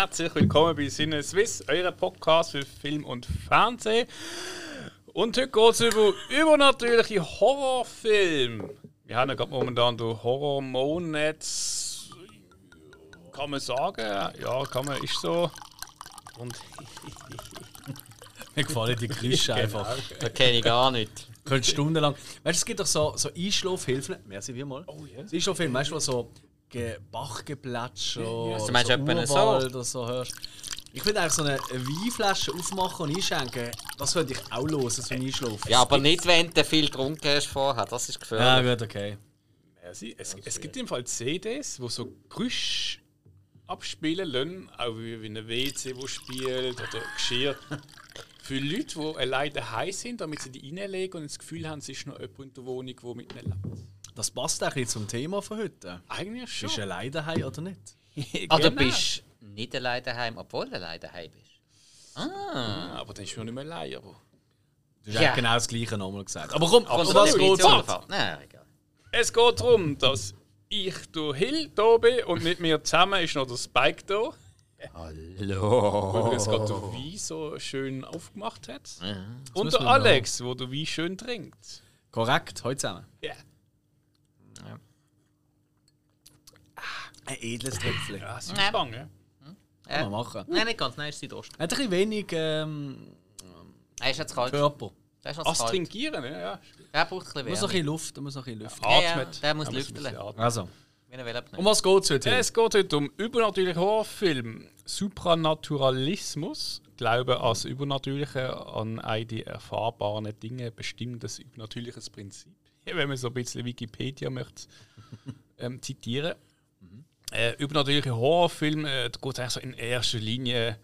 Herzlich willkommen bei CineSwiss, eurem Podcast für Film und Fernsehen. Und heute geht es über übernatürliche Horrorfilme. Wir haben ja gerade momentan den Horror-Monat. Kann man sagen? Ja, kann man, ist so. Und mir gefallen die Geräusche einfach. Genau. Das kenne ich gar nicht. Könntest stundenlang. Weißt du, es gibt doch so Einschlafhilfen. Merci, wir mal. Oh, yeah. Einschlafhilfen, weißt du, so Bachgeplätscher oder so Urwald oder so hörst. Ich würde eigentlich so eine Weinflasche aufmachen und einschenken. Das würde ich auch hören, so ein Einschlafen. Ja, aber nicht, wenn du viel getrunken hast vorher. Das ist gefährlich. Ja, gut, okay. Merci. Es gibt im Fall CDs, die so Geräusche abspielen lassen. Auch wie eine WC, die spielt oder Geschirr. Für Leute, die alleine daheim sind, damit sie die reinlegen und das Gefühl haben, es ist noch jemand in der Wohnung, der mit ihnen lebt. Das passt auch zum Thema von heute. Eigentlich schon. Bist du alleine daheim oder nicht? Oder genau. Bist du nicht alleine daheim, obwohl du alleine daheim bist? Ah. Aber dann ist du nicht mehr allein. Aber du hast ja genau das Gleiche nochmal gesagt. Aber komm, aber was geht es? Nein, egal. Es geht darum, dass ich durch Hill da bin und mit mir zusammen ist noch der Spike da. Hallo! Weil es gerade den Wein so schön aufgemacht hat. Ja, und der Alex, der den Wein schön trinkt. Korrekt, heute zusammen. Yeah. Ja. Ein edles Tröpfchen. Ja, das ist spannend. Ja. Kann man machen. Nein, nicht ganz. Nein, ist Südost. Hat ein bisschen wenig ist jetzt kalt. Körper. Das Trinkieren, ja. Der braucht ein bisschen Luft. Muss ein bisschen Luft. Atmet. Der muss lüfteln. Also. Um was geht es heute? Es geht heute um übernatürliche Horrorfilme, Supranaturalismus, Glauben an das Übernatürliche, an all die erfahrbaren Dinge, bestimmtes übernatürliches Prinzip. Wenn man so ein bisschen Wikipedia möchte zitieren. Übernatürliche Horrorfilme, da geht es eigentlich so in erster Linie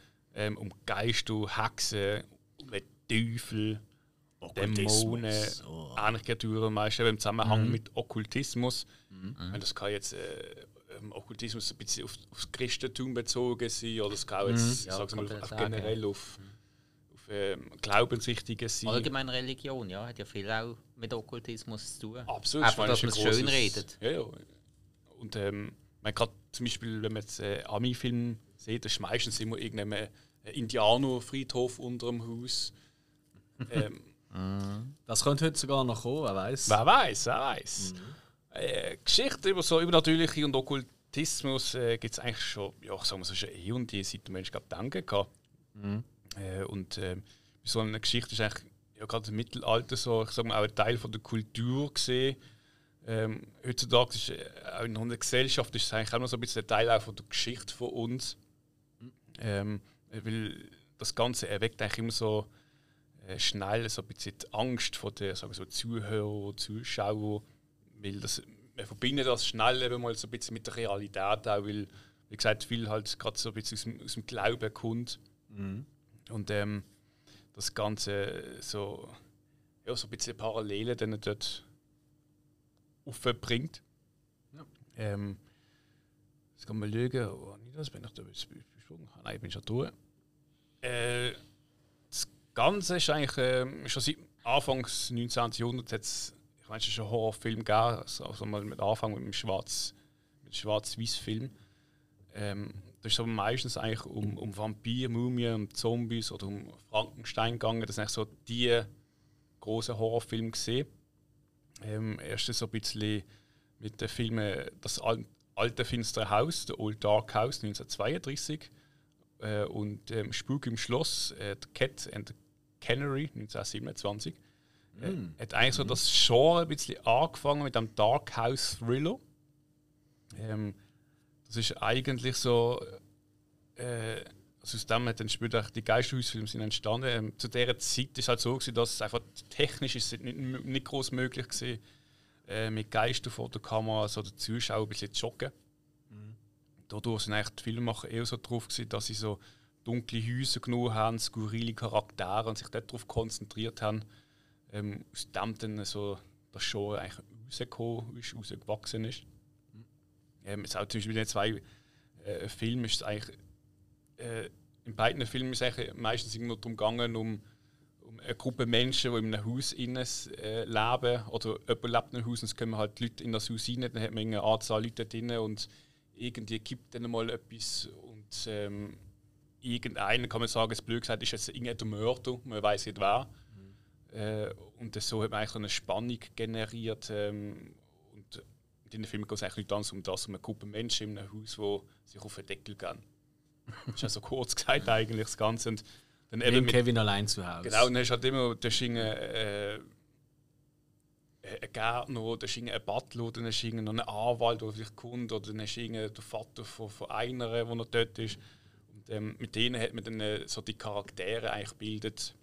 um Geister, Hexen, um den Teufel, Dämonen, Ähnlichkeiten meistens im Zusammenhang mit Okkultismus. Das kann jetzt Okkultismus ein bisschen aufs Christentum bezogen sein oder es kann jetzt generell auf Glaubensrichtungen sein. Allgemein Religion, ja, hat ja viel auch mit Okkultismus zu tun. Absolut. Einfach, dass man es schön redet. Ja, ja. Und man kann zum Beispiel, wenn man jetzt Ami-Film sieht, das ist meistens immer irgendein Indianerfriedhof unter dem Haus. Das könnte heute sogar noch kommen, wer weiß. Wer weiß. Geschichte über so Übernatürliche und Okkultismus gibt es eigentlich schon, ja, sagen wir so, schon eh und je, seit der Mensch denken kann. So eine Geschichte ist eigentlich ja, gerade im Mittelalter so, ich sag mal, auch ein Teil von der Kultur gesehen. Heutzutage ist auch in unserer Gesellschaft ist es eigentlich auch noch so ein bisschen ein Teil auch von der Geschichte von uns. Weil das Ganze erweckt eigentlich immer so schnell so ein bisschen die Angst von den so Zuhörern, Zuschauern, weil das, wir verbinden das schnell eben mal so ein bisschen mit der Realität auch, weil, wie gesagt, viel halt gerade so ein bisschen aus dem Glauben kommt. Und das Ganze so, ja, so ein bisschen Parallelen dann dort aufbringt. Ja. Jetzt kann man schauen, oh, das bin ich da besprungen. Nein, ich bin schon durch. Das Ganze ist eigentlich schon seit Anfang des 19. Jahrhunderts hat es, ich meine, schon Horrorfilm gegeben, also mal mit Anfang mit dem Schwarz-Weiß-Film. Das ist aber meistens eigentlich um Vampire, Mumien, um Zombies oder um Frankenstein gegangen. Das sind eigentlich so die großen Horrorfilme gesehen. Erstens so ein bisschen mit den Filmen Das alte finstere Haus, The Old Dark House 1932 und Spuk im Schloss, The Cat and the Canary 1927. Hat eigentlich so das Genre ein bisschen angefangen mit einem Dark House Thriller. Das ist eigentlich so, also aus dem hat dann später die Geisterhausfilme sind entstanden. Zu dieser Zeit war es halt so, dass es einfach technisch ist nicht groß möglich war, mit Geistern vor der Kamera so den Zuschauer ein bisschen zu schocken. Dadurch waren eigentlich die Filmemacher eher so drauf gewesen, dass sie so dunkle Häuser genommen haben, skurrile Charaktere und sich darauf konzentriert haben. Aus dem dann so das Genre eigentlich rausgekommen ist, rausgewachsen ist. Jetzt auch zum Beispiel in den zwei Filmen ist es eigentlich, in beiden Filmen ist es meistens nur darum gegangen, um eine Gruppe Menschen, die in einem Haus leben, oder jemand lebt in einem Haus und es kommen halt Leute in das Haus rein, dann hat man eine Anzahl Leute drin und irgendwie kippt dann mal etwas und irgendeinen, kann man sagen, es blöd gesagt, ist jetzt irgendein Mörder, man weiß nicht wer. Mhm. Und so hat man eigentlich so eine Spannung generiert. Und in den Filmen geht es eigentlich nicht ganz um das, um eine Gruppe Menschen in einem Haus, die sich auf den Deckel gehen. Das ist ja so kurz gesagt eigentlich das Ganze. Und dann eben mit Kevin allein zu Hause. Genau, und dann hast du halt immer, da ist ein Gärtner, da ist ein Butler, da ist ein Anwalt, der vielleicht kommt, oder dann ist der Vater von einer, der noch dort ist. Und mit denen hat man dann so die Charaktere eigentlich gebildet.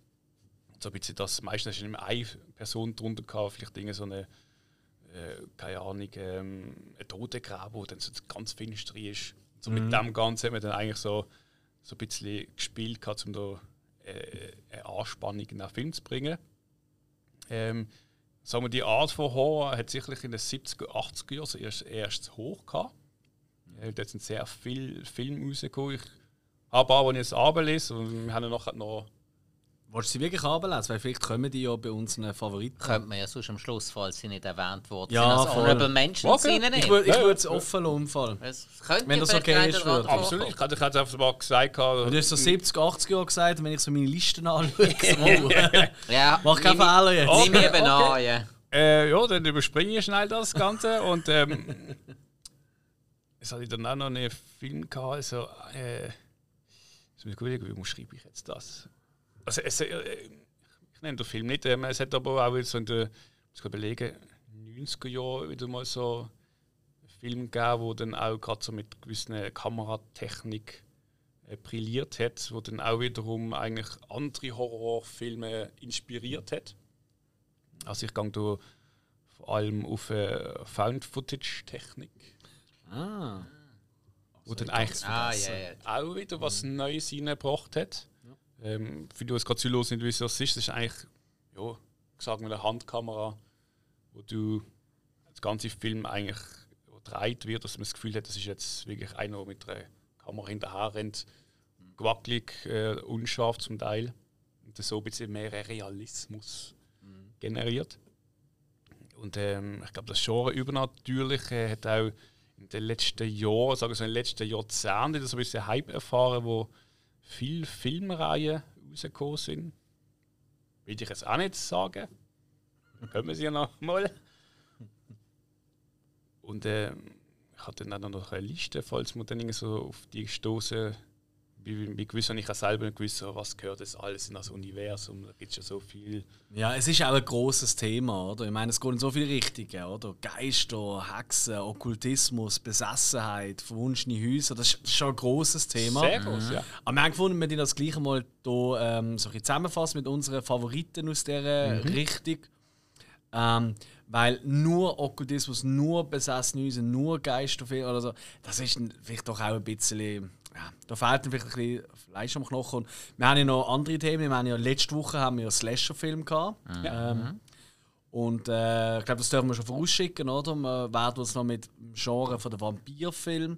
Und so ein bisschen das, meistens ist nicht mehr eine Person drunter gehabt, vielleicht irgend so eine, keine Ahnung, ein Totengräber, der dann so ganz finster ist. So mit dem Ganzen hat man dann eigentlich so ein bisschen gespielt gehabt, um da eine Anspannung in den Film zu bringen. Sagen wir, die Art von Horror hat sicherlich in den 70er, 80er Jahren erst hoch gehabt. Da sind sehr viele Filme rausgekommen. Ich habe auch, wenn ich es runterlese, und wir haben ja nachher noch... Wolltest du sie wirklich runterlesen? Weil vielleicht kommen die ja bei uns einen Favoriten. Könnte man ja sonst am Schluss, falls sie nicht erwähnt worden ja, sind. Also honorable Menschen sind nicht. Ich würde es offen umfallen. Wenn das okay ist. Absolut. Ich hatte es einfach mal gesagt. Du hast so 70, 80 Jahre gesagt, und wenn ich so meine Listen anschaue, ja, mach keine Fehler jetzt. Okay, nimm eben an, ja. Ja, dann überspringe ich schnell das Ganze. Und es hatte ich dann auch noch einen Film gehabt. Also, ich muss überlegen, wie schreibe ich jetzt das? Also, ich nenne den Film nicht, es hat aber auch so in den 90er Jahren wieder mal so einen Film gegeben, wo dann auch gerade so mit gewissen Kameratechnik brilliert hat, wo dann auch wiederum eigentlich andere Horrorfilme inspiriert hat. Also ich gehe da vor allem auf Found-Footage-Technik. Ah. Wo dann eigentlich auch wieder was Neues reingebracht hat. Für die, die es gerade so los sind, wie es das ist eigentlich, ja, sagen wir, eine Handkamera, wo du das ganze Film eigentlich gedreht wird, dass man das Gefühl hat, das ist jetzt wirklich einer, der mit einer Kamera hinterher rennt, gewackelig, unscharf zum Teil, und das so ein bisschen mehr Realismus generiert. Und ich glaube, das Genre Übernatürliche hat auch in den letzten Jahren, sagen wir so in den letzten Jahrzehnten, so ein bisschen Hype erfahren, wo viele Filmreihen rausgekommen sind. Will ich es auch nicht sagen. Dann können wir sie ja noch mal. Und ich hatte dann auch noch eine Liste, falls man dann so auf die stoßen. Ich gewisse, ich auch selber nicht gewusst, was gehört das alles in das Universum. Da gibt es ja so viel. Ja, es ist auch ein grosses Thema, oder? Ich meine, es geht in so viele Richtungen, oder? Geister, Hexen, Okkultismus, Besessenheit, verwunschene Häuser, das ist schon ein grosses Thema. Sehr groß, ja. Aber wir haben gefunden, wir das gleich mal hier so zusammenfassen mit unseren Favoriten aus dieser Richtung. Weil nur Okkultismus, nur besessene Häuser, nur Geisterfilme oder so, das ist vielleicht doch auch ein bisschen... Ja, da fehlt vielleicht ein bisschen Fleisch am Knochen. Und wir haben ja noch andere Themen. Wir haben ja letzte Woche haben wir einen Slasher-Film gehabt. Ja. Und ich glaube, das dürfen wir schon vorausschicken, oder? Wir werden uns noch mit dem Genre von der Vampirfilm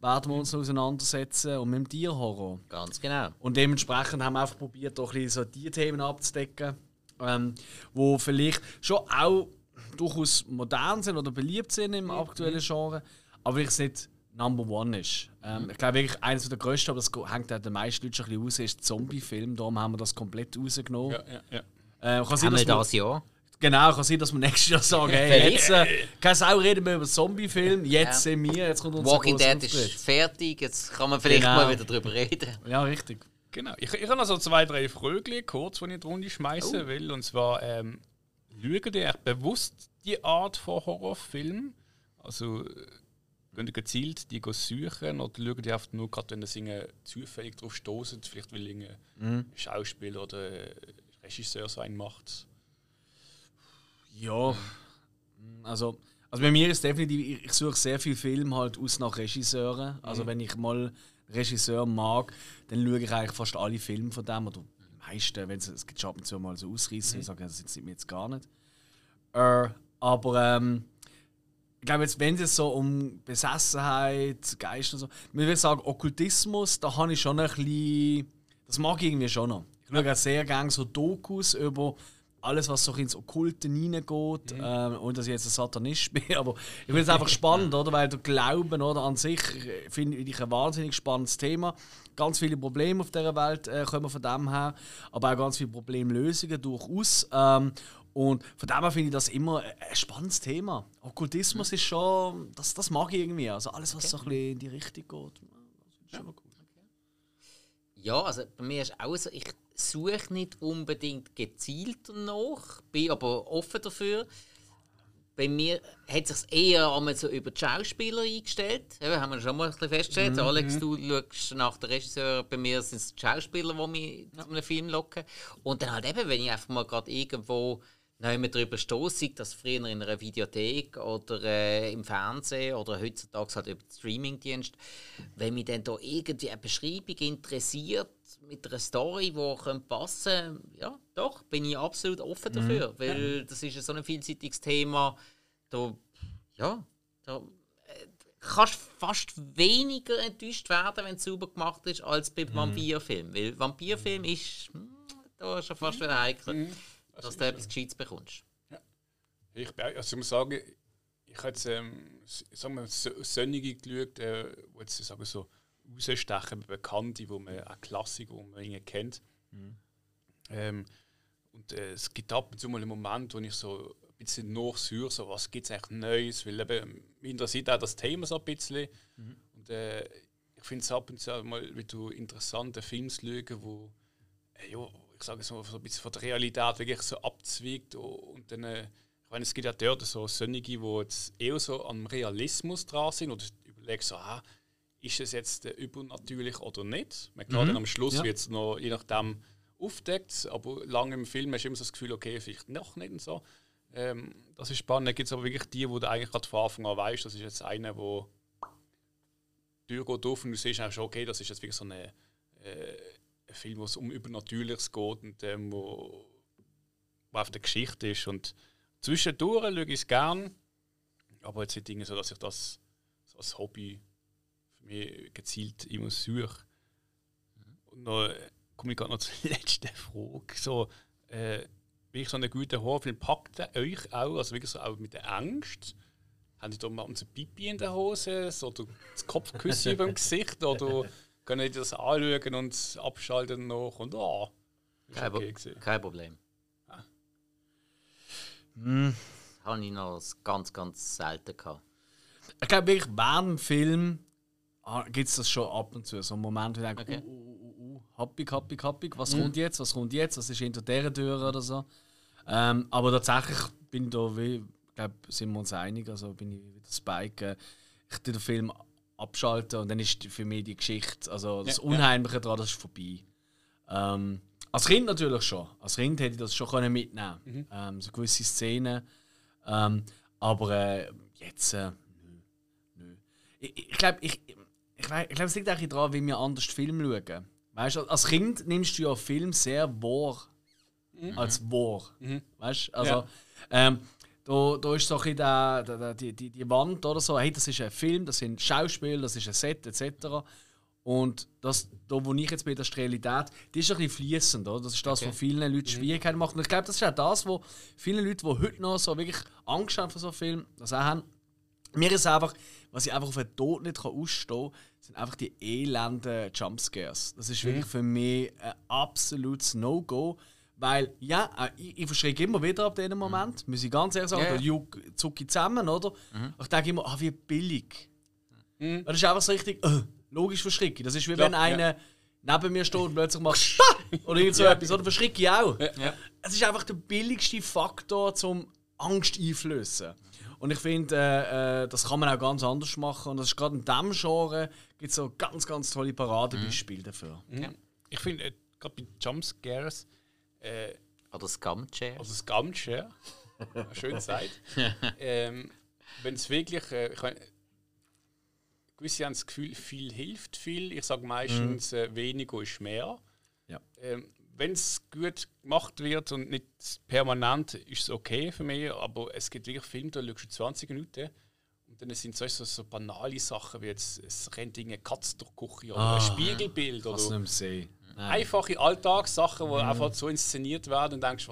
auseinandersetzen und mit dem Tierhorror. Ganz genau. Und dementsprechend haben wir einfach probiert, auch ein bisschen so die Themen abzudecken, wo vielleicht schon auch durchaus modern sind oder beliebt sind im aktuellen Genre, aber ich es nicht Number One ist. Ich glaube wirklich, eines der grössten, aber das hängt auch den meisten Leuten schon ein bisschen raus, ist Zombie-Film. Darum haben wir das komplett rausgenommen. Kann sein, dass das Jahr? Genau, kann sein, dass wir nächstes Jahr sagen, hey, jetzt keine Sau reden wir über Zombie-Film, jetzt sind wir, jetzt kommt unser Walking Dead ist fertig, jetzt kann man vielleicht mal wieder drüber reden. Ja, richtig. Genau. Ich habe noch so 2, 3 Frögel, kurz, die ich in die Runde schmeißen will. Und zwar, schaut ihr echt bewusst die Art von Horrorfilm? Also, gehen die gezielt die suchen oder schauen die oft nur, gerade wenn sie zufällig drauf stoßen, vielleicht weil ein Schauspieler oder Regisseur so einen macht? Ja, also bei mir ist definitiv, ich suche sehr viele Filme halt aus nach Regisseuren. Also wenn ich mal einen Regisseur mag, dann schaue ich eigentlich fast alle Filme von dem, oder die meisten, wenn es gibt, ab und zu mal so ausreißen, ich sage, das interessiert mich jetzt gar nicht. Ich glaube, jetzt, wenn es so um Besessenheit, Geist und so, man würde sagen, Okkultismus, da habe ich schon ein bisschen. Das mag ich irgendwie schon noch. Ich schaue sehr gerne so Dokus über alles, was so ins Okkulte reingeht, und dass ich jetzt ein Satanist bin, aber ich finde es einfach spannend, oder? Weil der Glauben, oder, an sich finde ich ein wahnsinnig spannendes Thema. Ganz viele Probleme auf dieser Welt kommen von dem her, aber auch ganz viele Problemlösungen durchaus. Und von dem her finde ich das immer ein spannendes Thema. Okkultismus ist schon, das mag ich irgendwie, also alles, was so ein bisschen in die Richtung geht, ist schon mal gut. Ja, also bei mir ist auch so, ich suche nicht unbedingt gezielt danach, bin aber offen dafür. Bei mir hat es sich eher einmal so über die Schauspieler eingestellt. Ja, haben wir schon mal ein bisschen festgestellt. Mm-hmm. Alex, du schaust nach den Regisseuren, bei mir sind es die Schauspieler, die mich zu einem Film locken. Und dann halt eben, wenn ich einfach mal gerade irgendwo drüber stoße, dass früher in einer Videothek oder im Fernsehen oder heutzutage halt über den Streamingdienst, wenn mich dann da irgendwie eine Beschreibung interessiert mit einer Story, die passen könnte, ja, doch, bin ich absolut offen dafür, weil das ist ja so ein vielseitiges Thema, da kannst fast weniger enttäuscht werden, wenn es sauber gemacht ist, als beim Vampirfilm, weil Vampirfilm ist, da ist schon fast wieder heikel. Dass du etwas Gescheites bekommst. Ja. Ich muss sagen, ich habe jetzt Sönnige geschaut, die sagen, so rausstechen, Bekannte, die man auch Klassiker, die man kennt. Es gibt ab und zu mal einen Moment, wo ich so ein bisschen nachsuche, so, was gibt es eigentlich Neues, weil mich interessiert auch das Thema so ein bisschen. Und, ich finde es ab und zu mal, wie du interessante Filme schauen, wo ich sage so ein bisschen von der Realität wirklich so abzweigt. Und dann, ich meine, es gibt ja dort so Sönnige, die jetzt eher so am Realismus dran sind oder überlegen so, ist es jetzt übernatürlich oder nicht? Man klar, dann am Schluss wird es noch je nachdem aufdeckt, aber lange im Film hast du immer so das Gefühl, okay, vielleicht noch nicht und so. Das ist spannend. Dann gibt es aber wirklich die, wo du eigentlich gerade von Anfang an weißt, das ist jetzt einer, der durchgeht auf und du siehst auch schon, okay, das ist jetzt wirklich so eine ein Film, wo es um Übernatürliches geht und wo auf der Geschichte ist. Und zwischendurch schaue ich es gerne, aber jetzt sind Dinge so, dass ich das so als Hobby für mich gezielt immer suche. Und dann komme ich gerade noch zur letzten Frage. So, wie ich so einen guten Horrorfilm packte, euch auch, also wirklich so auch mit der Angst, habt ihr da mal unser Pipi in der Hose oder das Kopfküssen über dem Gesicht oder können ich das anschauen und abschalten noch und kein Problem. Habe ich noch ganz, ganz selten gehabt. Ich glaube wirklich, während dem Film gibt es das schon ab und zu. So einen Moment, wo ich denke, happig, was kommt jetzt, was ist hinter dieser Tür oder so. Aber tatsächlich bin ich da, sind wir uns einig, also bin ich wieder Spike. Ich tue den Film abschalten und dann ist für mich die Geschichte, also das Unheimliche daran, das ist vorbei. Als Kind natürlich schon. Als Kind hätte ich das schon mitnehmen können. So gewisse Szenen. Jetzt nö. Ich glaube, es liegt auch daran, wie wir anders Film schauen. Weißt, als Kind nimmst du ja Film sehr wahr. Als wahr. Weißt, also, da ist so ein bisschen die Wand oder so, hey, das ist ein Film, das sind Schauspieler, das ist ein Set etc. Und das, wo ich jetzt bin, das ist die Realität, die ist ein bisschen fließend, oder? Das ist das, was vielen Leuten Schwierigkeiten macht. Und ich glaube, das ist auch das, was viele Leute, die heute noch so wirklich Angst haben vor so einem Film, das auch haben. Mir ist einfach, was ich einfach auf den Tod nicht ausstehen kann, sind einfach die elenden Jumpscares. Das ist wirklich für mich ein absolutes No-Go. Weil, ich verschrecke immer wieder ab diesem Moment, muss ich ganz ehrlich sagen, da zucke ich zusammen, oder? Ich denke immer, wie billig. Das ist einfach so richtig, logisch verschrecke. Das ist wie wenn einer neben mir steht und plötzlich macht oder irgend so etwas, oder verschrecke ich auch. Es ist einfach der billigste Faktor, um Angst einflößen. Und ich finde, das kann man auch ganz anders machen. Und das ist gerade in diesem Genre, gibt es so ganz, ganz tolle Paradebeispiele dafür. Ich finde, gerade bei Jumpscares, oder Scumchair. Also Scumchair. Schön gesagt. Wenn es wirklich, ich meine, gewisse haben das Gefühl, viel hilft viel. Ich sage meistens, weniger ist mehr. Ja. Wenn es gut gemacht wird und nicht permanent, ist es okay für mich. Aber es gibt wirklich Filme, da schaust du 20 Minuten und dann sind es so banale Sachen, wie jetzt, es rennt eine Katze durch die Küche oder ein Spiegelbild. Oder, Einfache Alltagssachen, die einfach so inszeniert werden und denkst,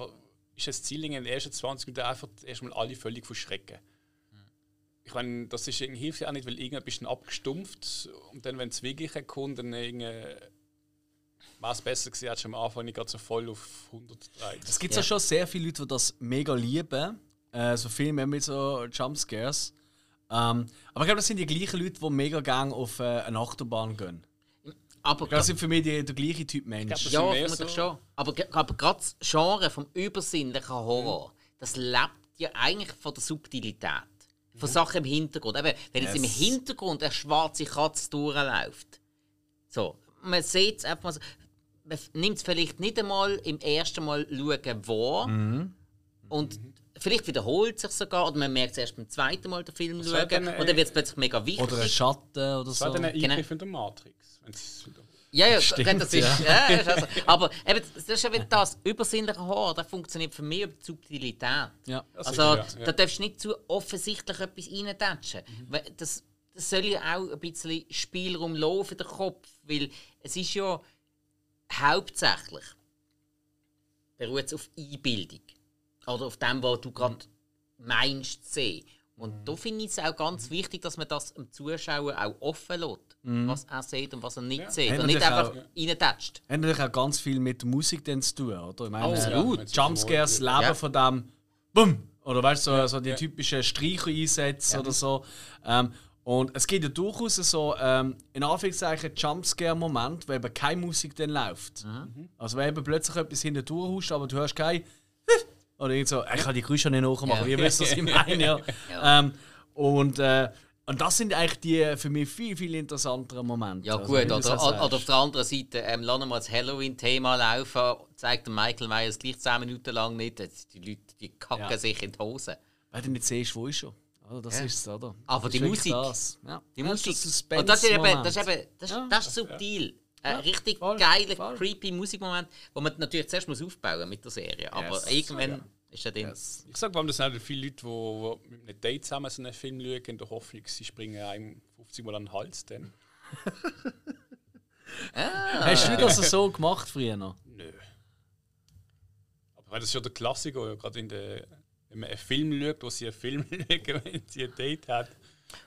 ist das Ziel, in den ersten 20 Minuten einfach erstmal alle völlig von Schrecken. Ich meine, das ist irgendwie, hilft ja auch nicht, weil irgendein bisschen abgestumpft und dann, wenn es wirklich kommt, dann war es besser gewesen, als am Anfang nicht gerade so voll auf 130. Es gibt ja schon sehr viele Leute, die das mega lieben, so Filme mit so Jumpscares. Aber ich glaube, das sind die gleichen Leute, die mega gerne auf eine Achterbahn gehen. Aber das sind für mich der gleiche Typ Mensch. Ich glaub, ja, so. Schon. Aber gerade das Genre vom übersinnlichen Horror, das lebt ja eigentlich von der Subtilität. Von Sachen im Hintergrund. Eben, wenn jetzt im Hintergrund eine schwarze Katze durchläuft, so, man sieht es einfach mal so, man nimmt es vielleicht nicht einmal im ersten Mal schauen wahr. Und vielleicht wiederholt es sich sogar, oder man merkt es erst beim zweiten Mal den Film schauen, oder wird es plötzlich mega wichtig. Oder ein Schatten oder so. Oder ein Eingriff in der Matrix. Ja, stimmt, das ist, ist also, aber eben, das ist ja wieder das übersinnliche Horror, das funktioniert für mich über die Subtilität. Ja, also da darfst du nicht zu offensichtlich etwas reintatschen. Das soll ja auch ein bisschen Spielraum laufen, der Kopf, weil es ist ja hauptsächlich beruht es auf Einbildung. Oder auf dem, was du gerade meinst zu sehen. Und da finde ich es auch ganz wichtig, dass man das dem Zuschauer auch offen lässt, was er sieht und was er nicht sieht. Und nicht einfach reintätscht. Hat natürlich auch ganz viel mit Musik denn zu tun, oder? Ich meine, absolut. Jumpscares leben von dem BUM! Oder weißt du, so die typischen Streicher-Einsätze oder so. Und es gibt ja durchaus so in Anführungszeichen Jumpscare-Moment, wo eben keine Musik dann läuft. Also wenn eben plötzlich etwas hinten durchhaust, aber du hörst kein oder irgend so, ich kann die Grüße nicht nachmachen, ihr wisst, was ich meine. Und das sind eigentlich die für mich viel, viel interessanteren Momente. Ja gut, oder auf der anderen Seite, lassen wir mal das Halloween-Thema laufen, zeigt Michael Myers gleich 10 Minuten lang nicht, die Leute die kacken sich in die Hose. Weil du nicht siehst, wo ist schon. Also das ist es, oder? Aber die Musik. Die Musik. Das ist subtil. Ein richtig geiler, creepy Musikmoment, wo man natürlich zuerst muss aufbauen mit der Serie. Aber irgendwann ist das drin. Ich sage, warum das sind viele Leute, die mit einem Date zusammen so einen Film schauen, in der Hoffnung, sie springen einem 50 Mal an den Hals. Dann. Hast du das so gemacht früher noch? Nö. Aber das ist ja der Klassiker, ja, gerade wenn man einen Film schaut, wo sie einen Film schauen, wenn sie ein Date hat.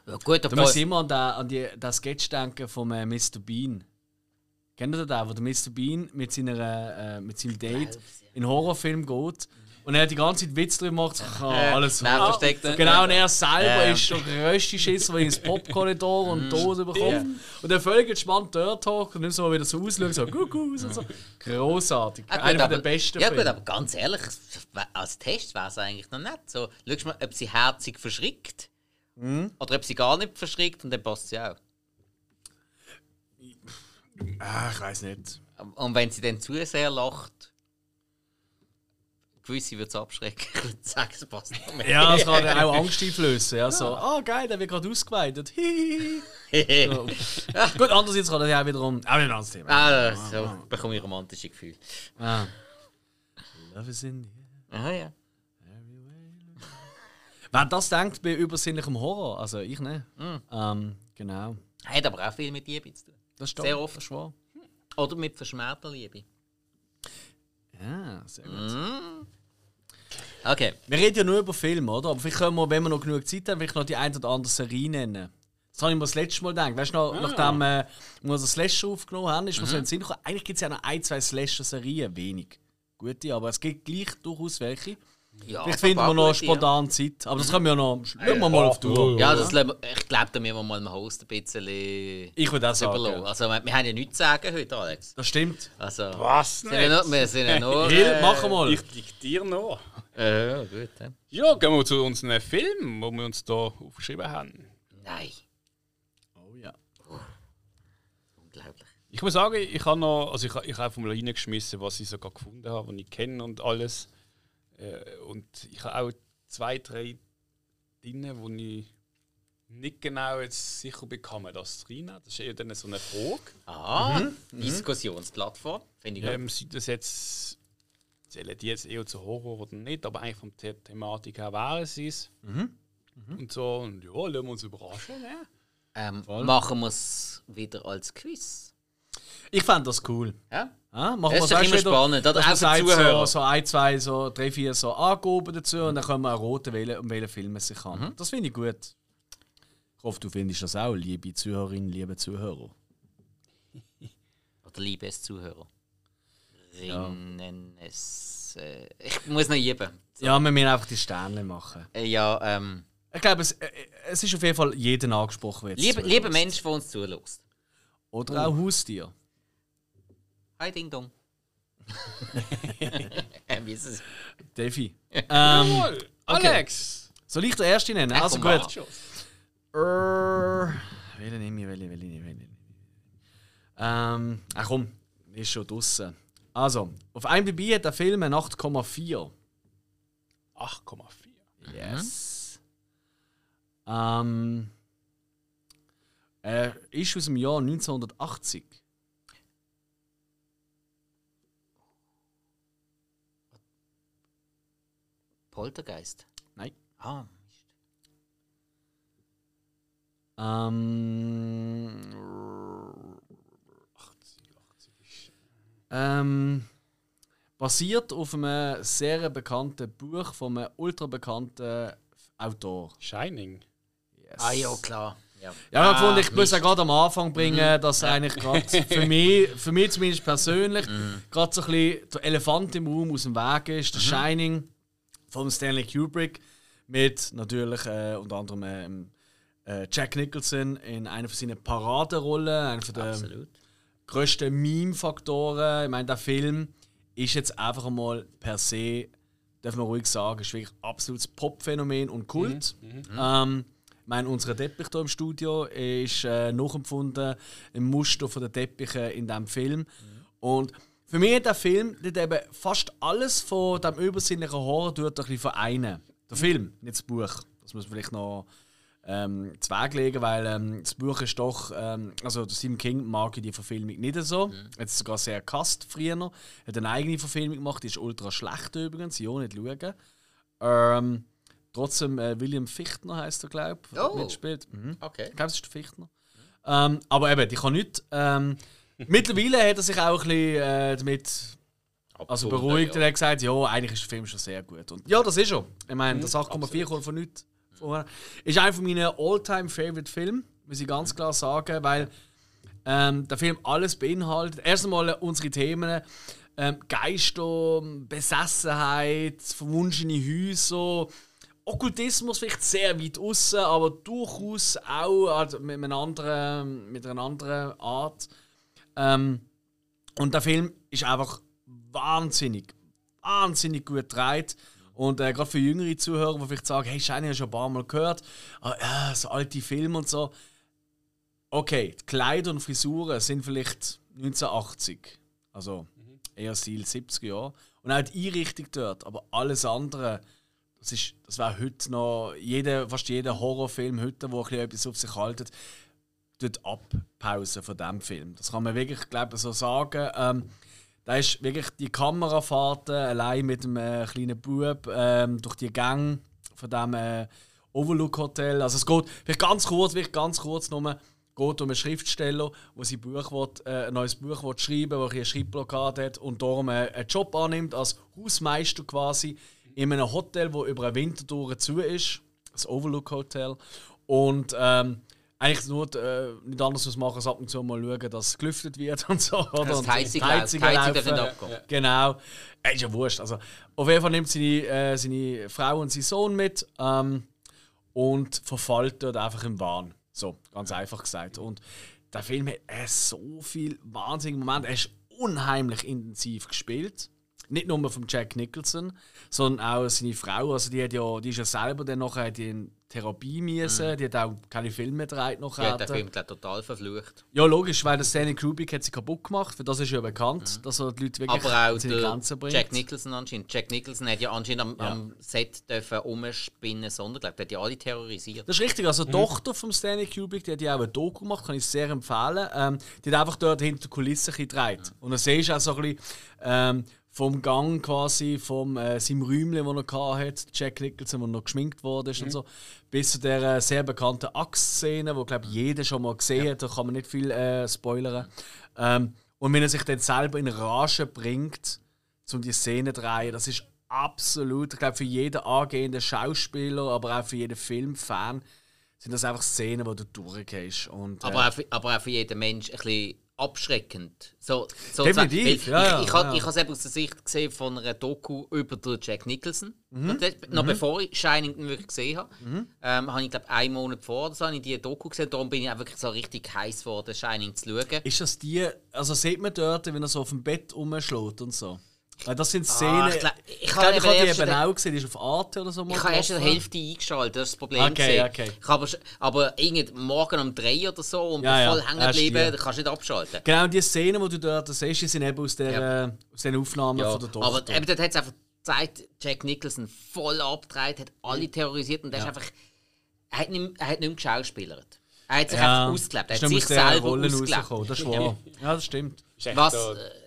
Ja, gut, da muss ich immer an den Sketch denken von Mr. Bean. Kennt ihr den, wo der Mr. Bean mit seinem Date in einen Horrorfilm geht und er die ganze Zeit Witz drüber macht, alles versteckt. Genau, und er selber ist schon röstisch, weil er ins Popkorridor und Dose bekommt. Und er völlig entspannt dort hockt und nimmt so wieder so auslöst, so guck aus und so. Grossartig. Ja, einer der besten Filme. Ja gut, aber ganz ehrlich, als Test wäre es eigentlich noch nett. So, schau mal, ob sie herzig verschrickt oder ob sie gar nicht verschrickt und dann passt sie auch. Ich weiß nicht. Und wenn sie dann zu sehr lacht, gewisse wird es abschrecken. Ich würde sagen, es passt noch mehr. Ja, es kann auch Angst einflößen. Ja, so, geil, der wird gerade ausgeweitet. So. Gut, andererseits kann das ja auch wiederum. Auch nicht ein anderes Thema. So bekomme ich romantische Gefühle. Love is in the air. Wer das denkt bei übersinnlichem Horror, also ich nicht. Genau. Hat aber auch viel mit Liebe zu tun. Das ist sehr oft schwer. Oder mit verschmähter Liebe. Ja, sehr gut. Okay. Wir reden ja nur über Filme, oder? Aber vielleicht können wir, wenn wir noch genug Zeit haben, vielleicht noch die eine oder andere Serie nennen. Das habe ich mir das letzte Mal gedacht. Weißt du, nachdem wir den Slasher aufgenommen haben, ist mir so in den Sinn gekommen. Eigentlich gibt es ja noch ein, zwei Slasher-Serien. Wenig. Gute, aber es gibt gleich durchaus welche. Ja, vielleicht finden wir noch spontan Zeit. Aber das können wir ja noch. Schauen wir mal auf die Uhr. Ja, das ich glaube, da müssen wir mal dem Host ein bisschen. Ich würde das sagen. Also, wir haben ja nichts zu sagen heute, Alex. Das stimmt. Also, was? Wir sind ja noch. Machen mal. Ich diktiere noch. Ja, gut. Ja, gehen wir zu unseren Film, den wir uns hier aufgeschrieben haben. Nein. Oh ja. Oh. Unglaublich. Ich muss sagen, ich habe noch. Also, ich habe einfach mal reingeschmissen, was ich sogar gefunden habe, was ich kenne und alles. Und ich habe auch 2, 3 Dinge, wo ich nicht genau jetzt sicher bekomme, dass es reinnehmen. Das ist eher dann so eine Frage. Diskussionsplattform. Finde ich gut. Zählen die jetzt eher zu Horror oder nicht, aber eigentlich von der Thematik her wäre es. Und so, und ja, lassen wir uns überraschen. Machen wir es wieder als Quiz. Ich fand das cool. Ja? Ja, machen das ist immer spannend. Das ist so ein, zwei, so drei, vier so Angaben dazu und dann können wir auch roten wählen, um welchen Film es sich handelt. Das finde ich gut. Ich hoffe, du findest das auch, liebe Zuhörerinnen, liebe Zuhörer. Oder liebes Zuhörer. Rinnen es. Ich muss noch üben. So. Ja, wir müssen einfach die Sterne machen. Ja, ich glaube, es ist auf jeden Fall jeden angesprochen. Lieber Mensch, der uns zulässt. Oder auch Haustier. Hi, Ding Dong. Wie ist es? Defi. Jawohl, Alex! Okay. Soll ich den ersten nennen? Also gut. Welche nehme ich? Welche? Ach komm, ist schon draussen. Also, auf IMDb hat der Film eine 8,4. 8,4? Yes. Mhm. Er ist aus dem Jahr 1980. Poltergeist? Nein. Ah, Mist. Basiert auf einem sehr bekannten Buch von einem ultrabekannten Autor. Shining? Yes. Ah ja, klar. Ja, ja ich muss ja gerade am Anfang bringen, dass eigentlich gerade für mich zumindest persönlich gerade so ein bisschen der Elefant im Raum aus dem Weg ist, der Shining von Stanley Kubrick mit natürlich unter anderem Jack Nicholson in einer von seinen Paraderollen, einer von den grössten Meme-Faktoren. Ich meine, der Film ist jetzt einfach mal per se, darf man ruhig sagen, ist wirklich absolutes Pop-Phänomen und Kult. Ich meine, unser Teppich hier im Studio ist nachempfunden im Muster der Teppiche in diesem Film. Und für mich hat der Film eben fast alles von dem übersinnlichen Horror ein bisschen vereinen. Der Film, nicht das Buch. Das muss man vielleicht noch zweglegen, weil das Buch ist doch, also Stephen King mag die Verfilmung nicht so. Hat es sogar sehr gehasst früher. Hat eine eigene Verfilmung gemacht, die ist ultra schlecht übrigens. Ja, nicht schauen. Trotzdem, William Fichtner heisst er, glaube ich. Oh, mitspielt. Okay. Ich glaube, es ist der Fichtner. Aber eben, ich kann nicht. Mittlerweile hat er sich auch ein bisschen damit beruhigt. Ja. Er hat gesagt, ja, eigentlich ist der Film schon sehr gut. Und ja, das ist schon. Ich meine, das 8,4 kommt von nichts. Ist einer meiner All-Time-Favorite-Filme, muss ich ganz klar sagen, weil der Film alles beinhaltet. Erst einmal unsere Themen. Geister, Besessenheit, verwunschene Häuser, Okkultismus vielleicht sehr weit aussen, aber durchaus auch also mit einer anderen Art. Und der Film ist einfach wahnsinnig gut gedreht. Und gerade für jüngere Zuhörer, die vielleicht sagen, hey, Shining, hast du schon ein paar Mal gehört, so alte Filme und so. Okay, die Kleider und Frisuren sind vielleicht 1980, also eher Stil 70er Jahre. Und auch die Einrichtung dort, aber alles andere, das wäre heute noch, fast jeder Horrorfilm heute, der etwas auf sich haltet, dort abpausen von diesem Film. Das kann man wirklich, glaube ich, so sagen. Da ist wirklich die Kamerafahrten allein mit einem kleinen Bub durch die Gänge von diesem Overlook Hotel. Also es geht wirklich ganz kurz nochmal, geht um einen Schriftsteller, der ein neues Buch schreiben will, der eine Schreibblockade hat und darum einen Job annimmt als Hausmeister quasi in einem Hotel, das über den Winter durch zu ist, das Overlook Hotel. Und eigentlich nur nicht anders machen, als ab und zu mal schauen, dass es gelüftet wird und so. Oder? Das Heizung darf nicht abgehen. Genau. Ist ja wurscht. Also, auf jeden Fall nimmt seine Frau und seinen Sohn mit und verfällt dort einfach im Wahn. So, ganz einfach gesagt. Und der Film hat so viele wahnsinnige Momente. Er ist unheimlich intensiv gespielt. Nicht nur von Jack Nicholson, sondern auch seine Frau. Also die ist ja selber dann nachher in Therapie müssen. Die hat auch keine Filme gedreht. Die hat den Film total verflucht. Ja, logisch, weil der Stanley Kubrick hat sie kaputt gemacht. Für das ist ja bekannt, dass er die Leute wirklich an die Grenzen bringt. Jack Nicholson anscheinend. Jack Nicholson hat ja anscheinend am Set rumspinnen sondern hat ja alle terrorisiert. Das ist richtig. Also die Tochter von Stanley Kubrick, die hat ja auch ein Doku gemacht, kann ich sehr empfehlen. Die hat einfach dort hinter die Kulissen gedreht. Und dann siehst du auch so ein bisschen vom Gang quasi, vom seinem Räumchen, das er hatte, Jack Nicholson, der noch geschminkt worden ist und so, bis zu der sehr bekannten Axt-Szene, die, glaube ich, jeder schon mal gesehen hat. Da kann man nicht viel spoilern. Und wenn er sich dann selber in Rage bringt, um die Szene zu drehen, das ist absolut, ich glaube, für jeden angehenden Schauspieler, aber auch für jeden Filmfan, sind das einfach Szenen, wo du durchgehst. Und, aber auch für jeden Mensch ein bisschen abschreckend. So definitiv, ja. Ich habe es eben aus der Sicht gesehen von einer Doku über den Jack Nicholson. Und das, noch bevor ich Shining wirklich gesehen habe, habe ich, glaube, einen Monat vor oder so, habe ich diese Doku gesehen. Darum bin ich auch wirklich so richtig heiß geworden, Shining zu schauen. Ist das die, also sieht man dort, wenn er so auf dem Bett rumschlägt und so? Das sind Szenen. Ich glaube, ich habe die eben auch gesehen, die ist auf Arte oder so. Ich habe erst die Hälfte eingeschaltet, das ist das Problem. Okay. Ich habe aber morgen um 3 oder so und bin voll hängen geblieben, da kannst du nicht abschalten. Genau, und die Szenen, die du dort siehst, die sind eben aus den Aufnahmen von der Tochter. Aber eben, dort hat es einfach gezeigt, Jack Nicholson voll abgedreht, hat alle terrorisiert und der ist einfach. Er hat nicht mehr geschauspielert. Er hat sich einfach ausgelebt. Er hat sich selber ausgelebt. Das ist wahr. Ja, das stimmt.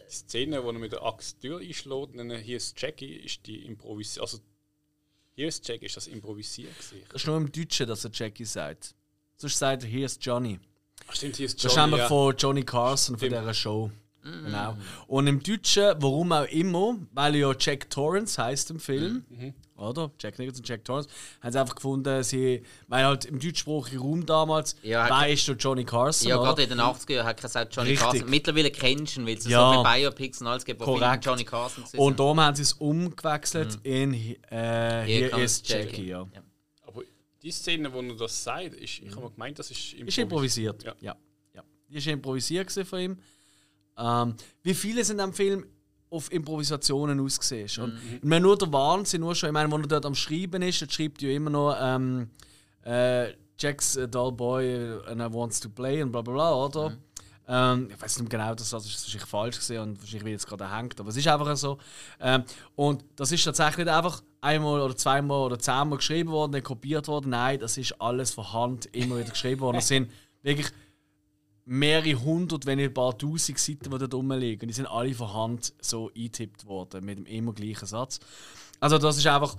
Die Szene, wo er mit der Axt die Tür einschlägt, und dann «Here's Jack» ist die Improvisation. Also «Here's Jack» ist das Improvisieren. Das ist nur im Deutschen, dass er Jackie sagt. Sonst sagt er «Here's Johnny». Ach stimmt, «Here's Johnny». Das ist nämlich von Johnny Carson, von dieser Show. Genau. Und im Deutschen, warum auch immer, weil ja Jack Torrance heisst im Film, oder? Jack Nicholson, Jack Torrance, haben sie einfach gefunden, weil halt im deutschsprachigen Raum damals, weißt du, Johnny Carson. Ja, gerade in den 80er Jahren hat gesagt Johnny Carson. Mittlerweile kennst du ihn, weil es so viele Biopics und alles gibt, wo Johnny Carson sind. Und darum haben sie es umgewechselt in «Hier ist Jackie». Ja. Ja. Aber die Szene, wo er das sagt, ich habe gemeint, das ist improvisiert. Ist improvisiert, ja. Die ist improvisiert von ihm. Wie viele sind am Film auf Improvisationen ausgesehen? Und nur der Wahnsinn, ich meine, wenn er dort am Schreiben ist, dann schreibt ja immer noch Jack's a dull boy and I wants to play und bla bla bla, oder? Ich weiß nicht genau, das ist wahrscheinlich falsch gesehen und wahrscheinlich wird jetzt gerade hängt, aber es ist einfach so. Und das ist tatsächlich einfach einmal oder zweimal oder 10-mal geschrieben worden, dann kopiert worden. Nein, das ist alles von Hand immer wieder geschrieben worden. Das sind wirklich mehrere hundert, wenn nicht ein paar tausend Seiten, die da rumliegen. Und die sind alle von Hand so eingetippt worden, mit dem immer gleichen Satz. Also das ist einfach,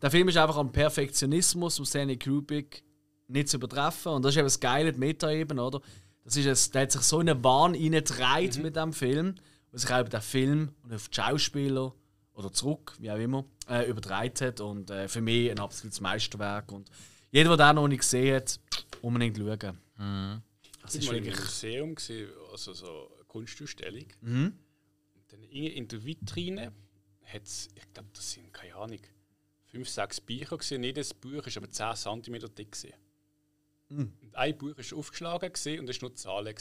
der Film ist einfach am Perfektionismus von Stanley Kubrick nicht zu übertreffen. Und das ist eben das Geile, die Meta-Ebene, oder? Der hat sich so in einen Wahn reingetragen mit diesem Film, was sich auch über den Film und auf die Schauspieler oder zurück, wie auch immer, übertragen hat. Und für mich ein absolutes Meisterwerk. Und jeder, der den noch nicht gesehen hat, unbedingt schauen. Das war mal im Museum, also so eine Kunstausstellung. Und dann in der Vitrine hat es, ich glaube, das sind, keine Ahnung, 5-6 Bücher gesehen. Jedes Buch war aber 10 cm dick. Und ein Buch war aufgeschlagen und es war nur Zahlen.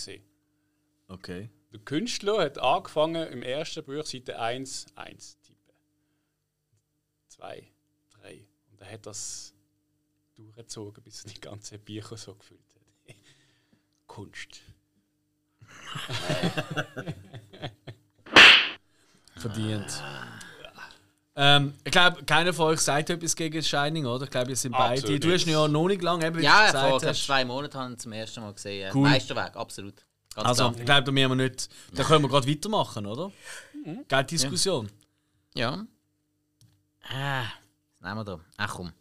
Okay. Der Künstler hat angefangen, im ersten Buch Seite 1 tippen. 2, 3. Und er hat das durchgezogen, bis er die ganzen Bücher so gefüllt hat. Kunst. Verdient. Ich glaube, keiner von euch sagt etwas gegen Shining, oder? Ich glaube, ihr sind beide. Absolut. Du hast ihn ja noch nicht lange eben gesagt. Ja, vor 2 Monaten habe ich ihn zum ersten Mal gesehen. Cool. Meisterwerk, absolut. Ganz also, ich glaube, da können wir gerade weitermachen, oder? Geile Diskussion. Ja. Was nehmen wir da? Ach komm.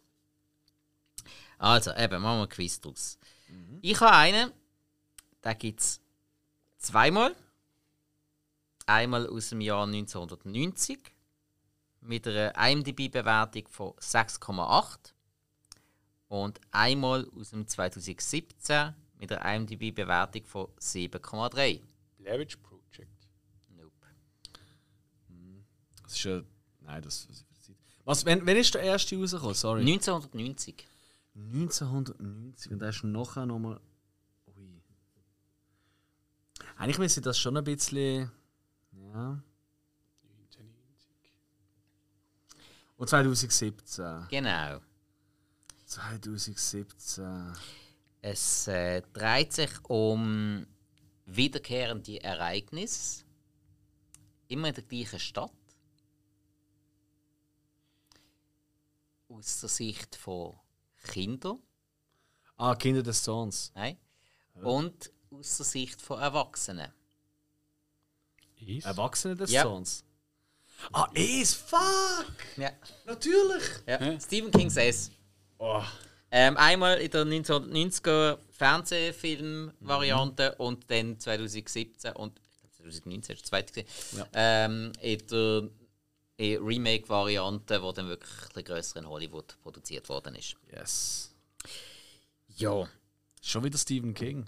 Also, eben, machen wir einen Quiz draus. Ich habe einen, den gibt es zweimal. Einmal aus dem Jahr 1990 mit einer IMDb-Bewertung von 6,8 und einmal aus dem 2017 mit einer IMDb-Bewertung von 7,3. Blair Witch Project. Nope. Das ist ja... Nein, das... Wann ist der erste rausgekommen? Sorry. 1990. 1990 und da ist nachher nochmal... Ui. Eigentlich müsste das schon ein bisschen... Ja. 1990. Und 2017. Genau. 2017. Es dreht sich um wiederkehrende Ereignisse. Immer in der gleichen Stadt. Aus der Sicht von Kinder. Kinder des Zorns. Nein. Ja. Und aus der Sicht von Erwachsenen. Is? Erwachsene des Zorns? Fuck! Ja. Natürlich! Ja. Ja. Stephen King says. Oh. Einmal in der 1990er Fernsehfilm-Variante und dann 2017 und 2019 ist der zweite gewesen. Ja. In der Remake-Variante, die dann wirklich ein grösser in Hollywood produziert worden ist. Yes. Ja. Schon wieder Stephen King.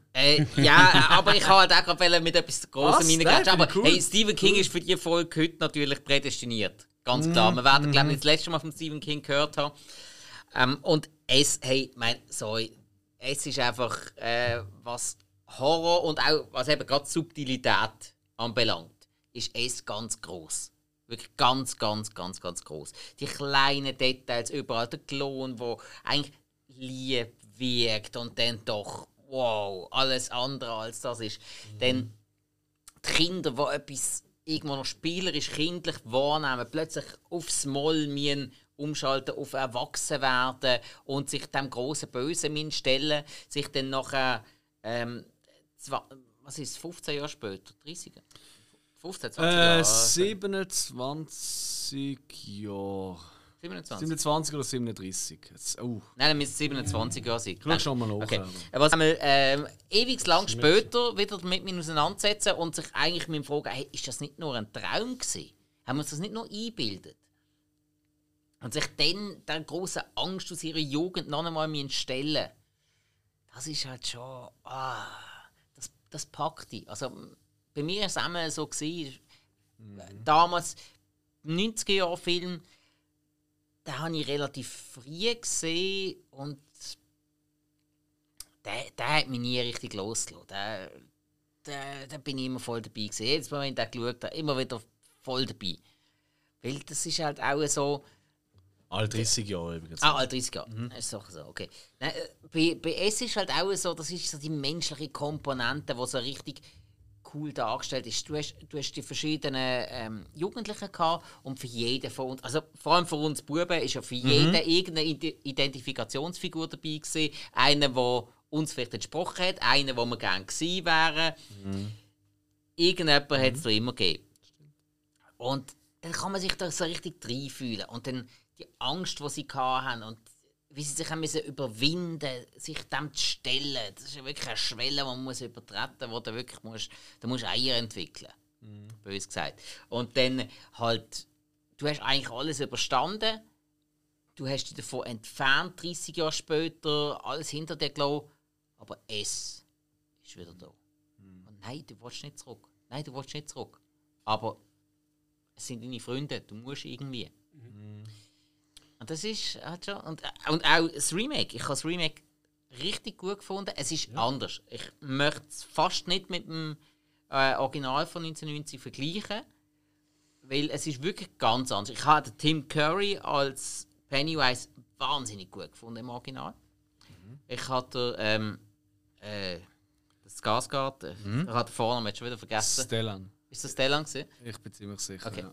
Ja, aber ich habe halt auch gerade mit etwas Grossem reingehen. Aber cool. Hey, Stephen King ist für die Folge heute natürlich prädestiniert. Ganz klar. Wir werden, glaube ich, das letzte Mal von Stephen King gehört haben. Und es, hey, mein, sorry, es ist einfach, was Horror und auch, was eben gerade Subtilität anbelangt, ist es ganz gross. Wirklich ganz, ganz, ganz, ganz gross. Die kleinen Details überall, der Klon, der eigentlich lieb wirkt und dann doch, wow, alles andere als das ist. Denn die Kinder, die etwas irgendwo noch spielerisch, kindlich wahrnehmen, plötzlich aufs Moll müssen umschalten, auf erwachsen werden und sich dem grossen Bösen stellen, sich dann nachher, was ist es, 15 Jahre später, 30 Jahre? 15, 20 Jahre? 27 Jahre. 27 oder 37? Jetzt, oh. Nein, dann müsste es 27 Jahre sein. Schau schon mal nach. Okay. Was haben wir ewig lang später wieder mit mir auseinandersetzen und sich eigentlich mit fragen, hey, ist das nicht nur ein Traum gewesen? Haben wir uns das nicht nur eingebildet? Und sich dann der grossen Angst aus ihrer Jugend noch einmal stellen. Das ist halt schon... Ah, das packt dich. Also, bei mir war es immer so gewesen, damals 90er-Jahr-Film, den habe ich relativ früh gesehen und der hat mich nie richtig losgelassen. Da bin ich immer voll dabei gewesen. Jedes Mal, wenn ich den geschaut habe, immer wieder voll dabei. Weil das ist halt auch so... Alle 30 Jahre übrigens. Ah, alle 30 Jahre. Mhm. Ist doch so, okay. Nein, bei es ist halt auch so, das ist so die menschliche Komponente, die so richtig cool dargestellt ist. Du hast die verschiedenen Jugendlichen gehabt und für jeden von uns, also vor allem für uns Buben, ist ja für jeden irgendeine Identifikationsfigur dabei gewesen. Einer, der uns vielleicht entsprochen hat, einer, wo wir gerne gewesen wären. Irgendjemand hat es da immer gegeben. Und dann kann man sich da so richtig reinfühlen. Und dann die Angst, die sie hatten und wie sie sich haben überwinden mussten, sich dem zu stellen. Das ist ja wirklich eine Schwelle, die man muss übertreten muss, da wirklich musst du Eier entwickeln. Bös gesagt. Und dann halt, du hast eigentlich alles überstanden, du hast dich davon entfernt, 30 Jahre später, alles hinter dir gelassen, aber es ist wieder da. Und nein, du willst nicht zurück. Nein, du willst nicht zurück. Aber es sind deine Freunde, du musst irgendwie. Und das ist halt schon. Und auch das Remake. Ich habe das Remake richtig gut gefunden. Es ist anders. Ich möchte es fast nicht mit dem Original von 1990 vergleichen, weil es ist wirklich ganz anders. Ich habe Tim Curry als Pennywise wahnsinnig gut gefunden im Original. Ich hatte Skarsgård. Ich habe den Vornamen jetzt schon wieder vergessen. Stellan. Ist das Stellan gewesen? Ich bin ziemlich sicher. Okay. Ja.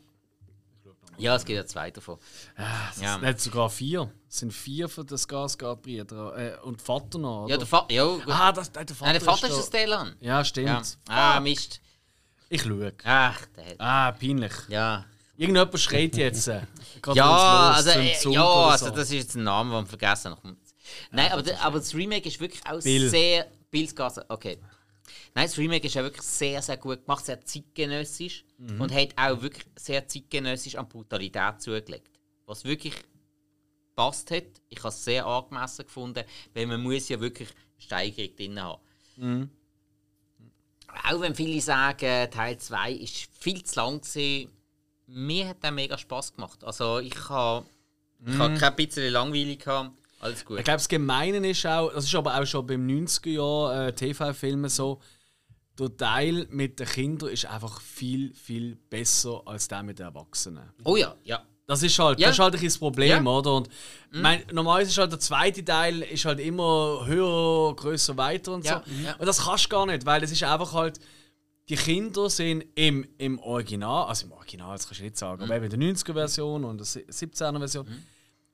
Ja, es gibt ja zwei davon. Es sind sogar vier. Es sind vier von den Skarsgård-Brüdern. Und Vater noch, oder? Ja, der Vater. Nein, der Vater ist Stellan. Ja, stimmt. Ja. Ah, Mist. Ich schaue. Ach, peinlich. Ja. Irgendjemand schreit jetzt. Ja, also das ist jetzt ein Name, den man vergessen hat. Nein, aber das Remake ist wirklich auch sehr... Bill Skarsgård, okay. Nein, das Remake ist ja wirklich sehr, sehr gut gemacht, sehr zeitgenössisch und hat auch wirklich sehr zeitgenössisch an Brutalität zugelegt. Was wirklich gepasst hat, ich habe es sehr angemessen gefunden, weil man muss ja wirklich Steigerung drin haben. Auch wenn viele sagen, Teil 2 ist viel zu lang gewesen, mir hat der mega Spass gemacht. Also ich habe kein bisschen langweilig gehabt. Alles gut. Ich glaube, das Gemeine ist auch, das ist aber auch schon beim 90er-Jahr TV-Filmen so, der Teil mit den Kindern ist einfach viel, viel besser als der mit den Erwachsenen. Oh ja, ja. Das ist halt ein bisschen das Problem, oder? Und normalerweise ist halt der zweite Teil ist halt immer höher, grösser, weiter und so. Und das kannst du gar nicht, weil es ist einfach halt, die Kinder sind im Original, also im Original, das kannst du nicht sagen, aber eben in der 90er-Version und der 17er-Version,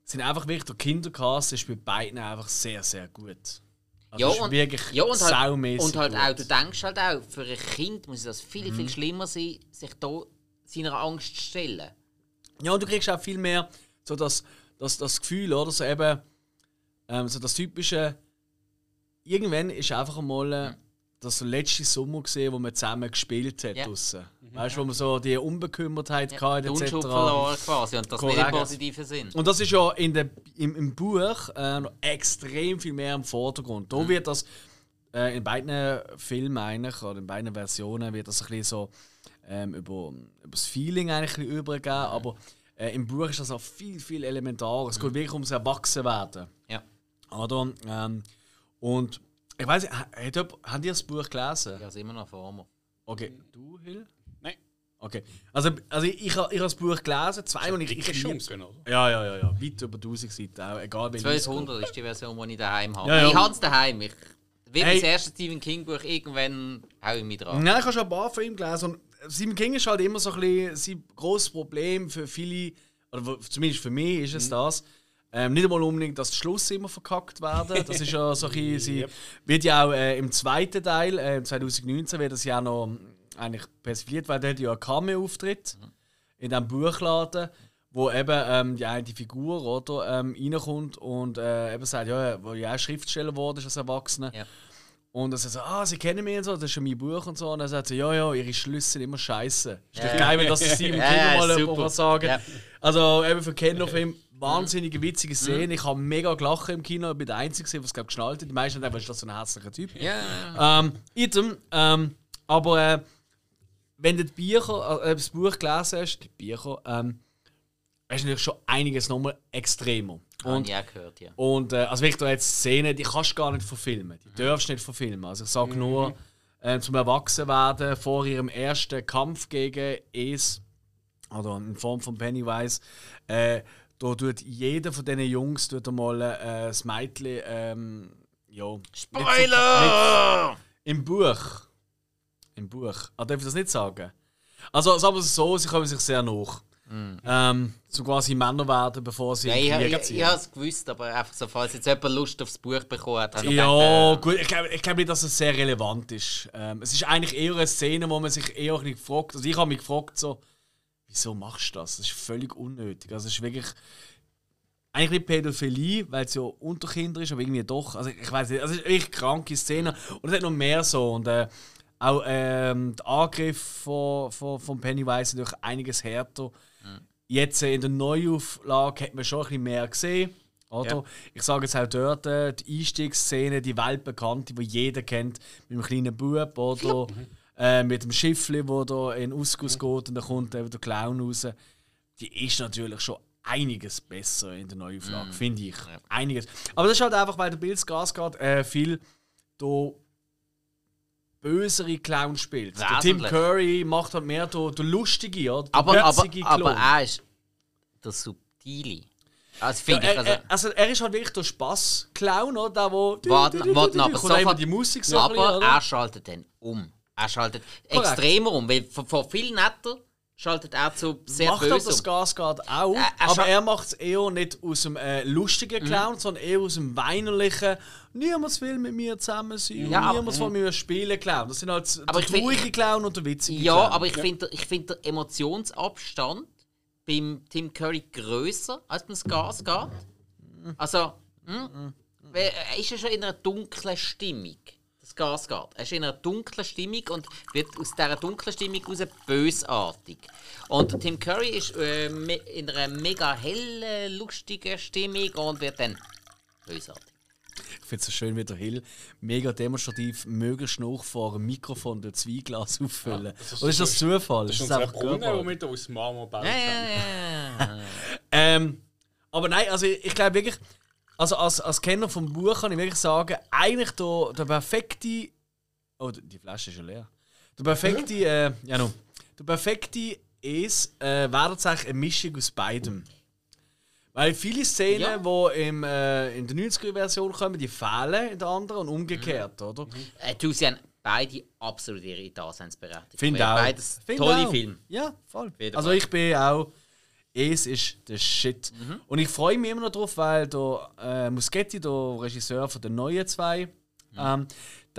sind einfach wirklich der Kindercast ist bei beiden einfach sehr, sehr gut. Also ja, und saumäßig und halt gut. Auch, du denkst halt auch, für ein Kind muss das viel, viel schlimmer sein, sich da seiner Angst zu stellen. Ja, und du kriegst auch viel mehr so das Gefühl, oder? So eben so das typische, irgendwann ist einfach einmal das letzte Sommer gesehen, wo wir zusammen gespielt haben draussen. Weißt du, wo wir so die Unbekümmertheit hatten, etc. Den Unschub verloren quasi, und das nicht im positiven Sinn. Und das ist ja im Buch noch extrem viel mehr im Vordergrund. Da wird das in beiden Filmen eigentlich, oder in beiden Versionen, wird das ein bisschen so über das Feeling eigentlich übergeben, aber im Buch ist das auch viel, viel elementarer. Es geht wirklich ums Erwachsenwerden. Ja. Oder? Und ich weiss nicht, habt ihr das Buch gelesen? Ja, es ist immer noch vor mir. Okay. Du, Hill? Nein. Okay. Also ich habe das Buch gelesen, zweimal. Ich schunken, oder? Ja. Weit über 1000 Seiten auch. Egal welche. 1200 ist die Version, die ich daheim habe. Ja. Ich habe es daheim. Ich will das erste Stephen King Buch irgendwann hau ich mich dran. Nein, ich habe schon ein paar von ihm gelesen. Und Stephen King ist halt immer so ein bisschen sein grosses Problem für viele, oder zumindest für mich ist es das. Nicht einmal unbedingt, dass die Schluss immer verkackt werden. Das ist ja so ein bisschen, wird ja auch im zweiten Teil, 2019, wird das ja noch eigentlich persifliert, weil der hat ja einen Cameo-Auftritt in diesem Buchladen, wo eben die eine Figur oder, reinkommt und eben sagt, ja, wo ja auch Schriftsteller geworden ist als Erwachsener. Ja. Und dann sagt er so, sie kennen mich und so, das ist schon mein Buch und so. Und dann sagt sie, ja, ihre Schlüsse sind immer scheiße. Ist doch geil, wenn das Stephen King mal sagen. Yeah. Also eben für Kinderfilme, wahnsinnige, witzige Szene. Ich habe mega gelacht im Kino, ich bin der Einzige gesehen, der es geschnallt hat. Die meisten denken, ist das so ein hässlicher Typ. Yeah. Aber wenn du das Buch gelesen hast, ist natürlich schon einiges nochmal extremer. Und, ja, gehört, ja. Und also wirklich, da jetzt Szenen, die kannst du gar nicht verfilmen. Die darfst du nicht verfilmen. Also ich sage nur, zum Erwachsenwerden vor ihrem ersten Kampf gegen Es, oder in Form von Pennywise, da tut jeder von diesen Jungs mal das Mädchen, ja. Spoiler! Nicht, Im Buch. Ah, darf ich das nicht sagen? Also sagen wir es so, sie kommen sich sehr nach. So quasi Männer werden, bevor sie in den Krieg ziehen. Ich habe es gewusst, aber einfach so, falls jetzt jemand Lust aufs Buch bekommen hat. Gut, ich glaube nicht, dass es sehr relevant ist. Es ist eigentlich eher eine Szene, wo man sich eher nicht gefragt. Also ich habe mich gefragt, so, wieso machst du das? Das ist völlig unnötig. Also es ist wirklich eigentlich Pädophilie, weil es ja unter Kindern ist, aber irgendwie doch. Also ich weiß nicht, also es ist wirklich kranke Szene. Und es hat noch mehr so. Und, auch der Angriff von Pennywise durch einiges härter. Jetzt in der Neuauflage hat man schon ein bisschen mehr gesehen. Oder? Ja. Ich sage jetzt auch dort, die Einstiegsszene, die weltbekannte, die jeder kennt, mit dem kleinen Bub oder mit dem Schiffli, das da in Ausguss geht und dann kommt eben der Clown raus. Die ist natürlich schon einiges besser in der Neuauflage, finde ich. Ja. Einiges. Aber das ist halt einfach, weil der Bill Skarsgård viel da bösere Clown spielt. Der Tim Curry macht halt mehr der lustige, oder? Aber er ist der subtile. Also er ist halt wirklich der Spaß-Clown, oder? Aber er schaltet dann um. Er schaltet extremer um, weil von viel netter schaltet er zu sehr böse. Macht das Skarsgård auch, aber er macht es eher nicht aus dem lustigen Clown, sondern eher aus dem weinerlichen «Niemand will mit mir zusammen sein, niemand will mit mir spielen» Clown. Das sind halt aber der ruhige Clown und der witzige Clown. Aber ich finde der Emotionsabstand beim Tim Curry grösser als beim Skarsgård. Also, er ist ja schon in einer dunklen Stimmung. Skarsgård. Er ist in einer dunklen Stimmung und wird aus dieser dunklen Stimmung heraus bösartig. Und Tim Curry ist in einer mega hellen, lustigen Stimmung und wird dann bösartig. Ich finde es so schön, wie der Hill mega demonstrativ möglichst noch vor einem Mikrofon durch zwei Glas auffüllen. Oder ist das Zufall? Das ist einfach Brunnen, womit er aus Marmor baut. Ja. Aber nein, also ich glaube wirklich, also als Kenner vom Buch kann ich wirklich sagen, eigentlich der perfekte. Oh, die Flasche ist schon leer. Der perfekte. Der perfekte wäre tatsächlich eine Mischung aus beidem. Weil viele Szenen, die in der 90er-Version kommen, die fehlen in der anderen und umgekehrt, oder? Sie haben beide absolut ihre Daseinsberechtigung. Finde auch. Beides tolle Filme. Ja, voll. Also ich bin auch. Es ist der Shit. Und ich freue mich immer noch drauf, weil der Muschetti, der Regisseur von den neuen zwei, der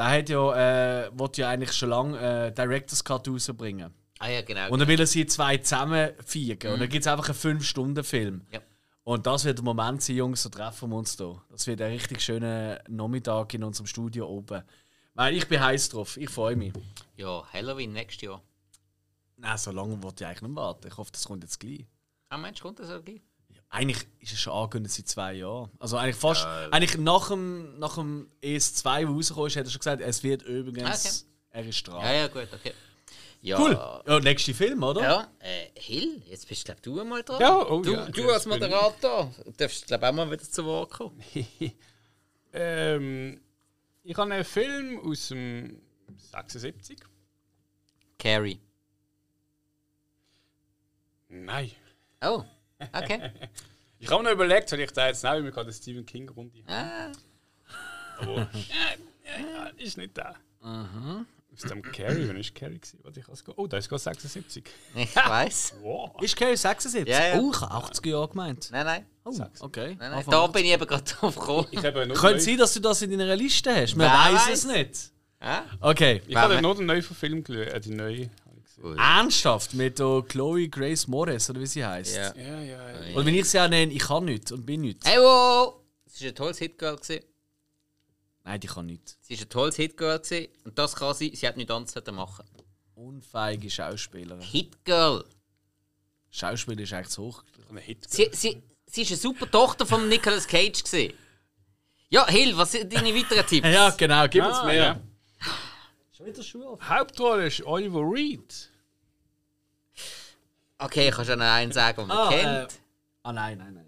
hat wollte ja eigentlich schon lange Director's Cut rausbringen. Ah ja, genau. Und dann will er sie zwei zusammen feiern. Und dann gibt es einfach einen 5-Stunden-Film. Ja. Und das wird der Moment sein, Jungs, so treffen wir uns hier. Das wird ein richtig schöner Nachmittag in unserem Studio oben. Nein, ich bin heiß drauf. Ich freue mich. Ja, Halloween nächstes Jahr. Nein, so lange wollte ich eigentlich nicht warten. Ich hoffe, das kommt jetzt gleich. Ah, meinst du, kommt das auch gleich? Ja, eigentlich ist es schon angekündigt seit 2 Jahren. Also eigentlich fast. Eigentlich nach dem ES2, wo rausgekommen ist, hat er schon gesagt, es wird übrigens. Okay. Er ist dran. Ja, ja, gut, okay. Ja. Cool. Ja, nächster Film, oder? Ja. Hill, jetzt bist glaub, du mal dran. Ja, oh, du als Moderator darfst glaub, auch mal wieder zu Wort kommen. Ich habe einen Film aus dem 76. Carrie. Nein. Oh, okay. Ich habe mir noch überlegt, weil ich da jetzt nehme, ich habe den Stephen King Runde. Ah. Aber ja, ist nicht da. Mhm. Aus dem Carrie, wann war Carrie? Oh, da ist gerade 76. Ich weiss. Wow. Ist Carrie 76? Ja. Oh, ich habe 80 Jahre gemeint. Nein. Oh, okay. Nein. Da bin ich eben gerade drauf gekommen. Könnte sein, dass du das in deiner Liste hast. Man weiß es nicht. Ja? Okay. Ich habe noch den neuen Film gesehen. Die neue. Ernsthaft? Mit Chloe Grace Moretz, oder wie sie heisst. Ja. Und wenn ich sie auch nenne, ich kann nichts und bin nichts. Hey, wow! Das war ein tolles Hitgirl. Nein, die kann nichts. Sie war ein tolles Hitgirl und das kann sie, sie hat nichts anderes machen. Unfeige Schauspielerin. Hitgirl. Schauspiel ist eigentlich zu hoch. Eine Hitgirl. Sie war eine super Tochter von Nicolas Cage. Ja, Hill, was sind deine weiteren Tipps? Ja, genau, gib uns mehr. Ja. Schon wieder Schuhe auf. Hauptrolle ist Oliver Reed. Okay, kannst du noch einen sagen, den man kennt? Nein.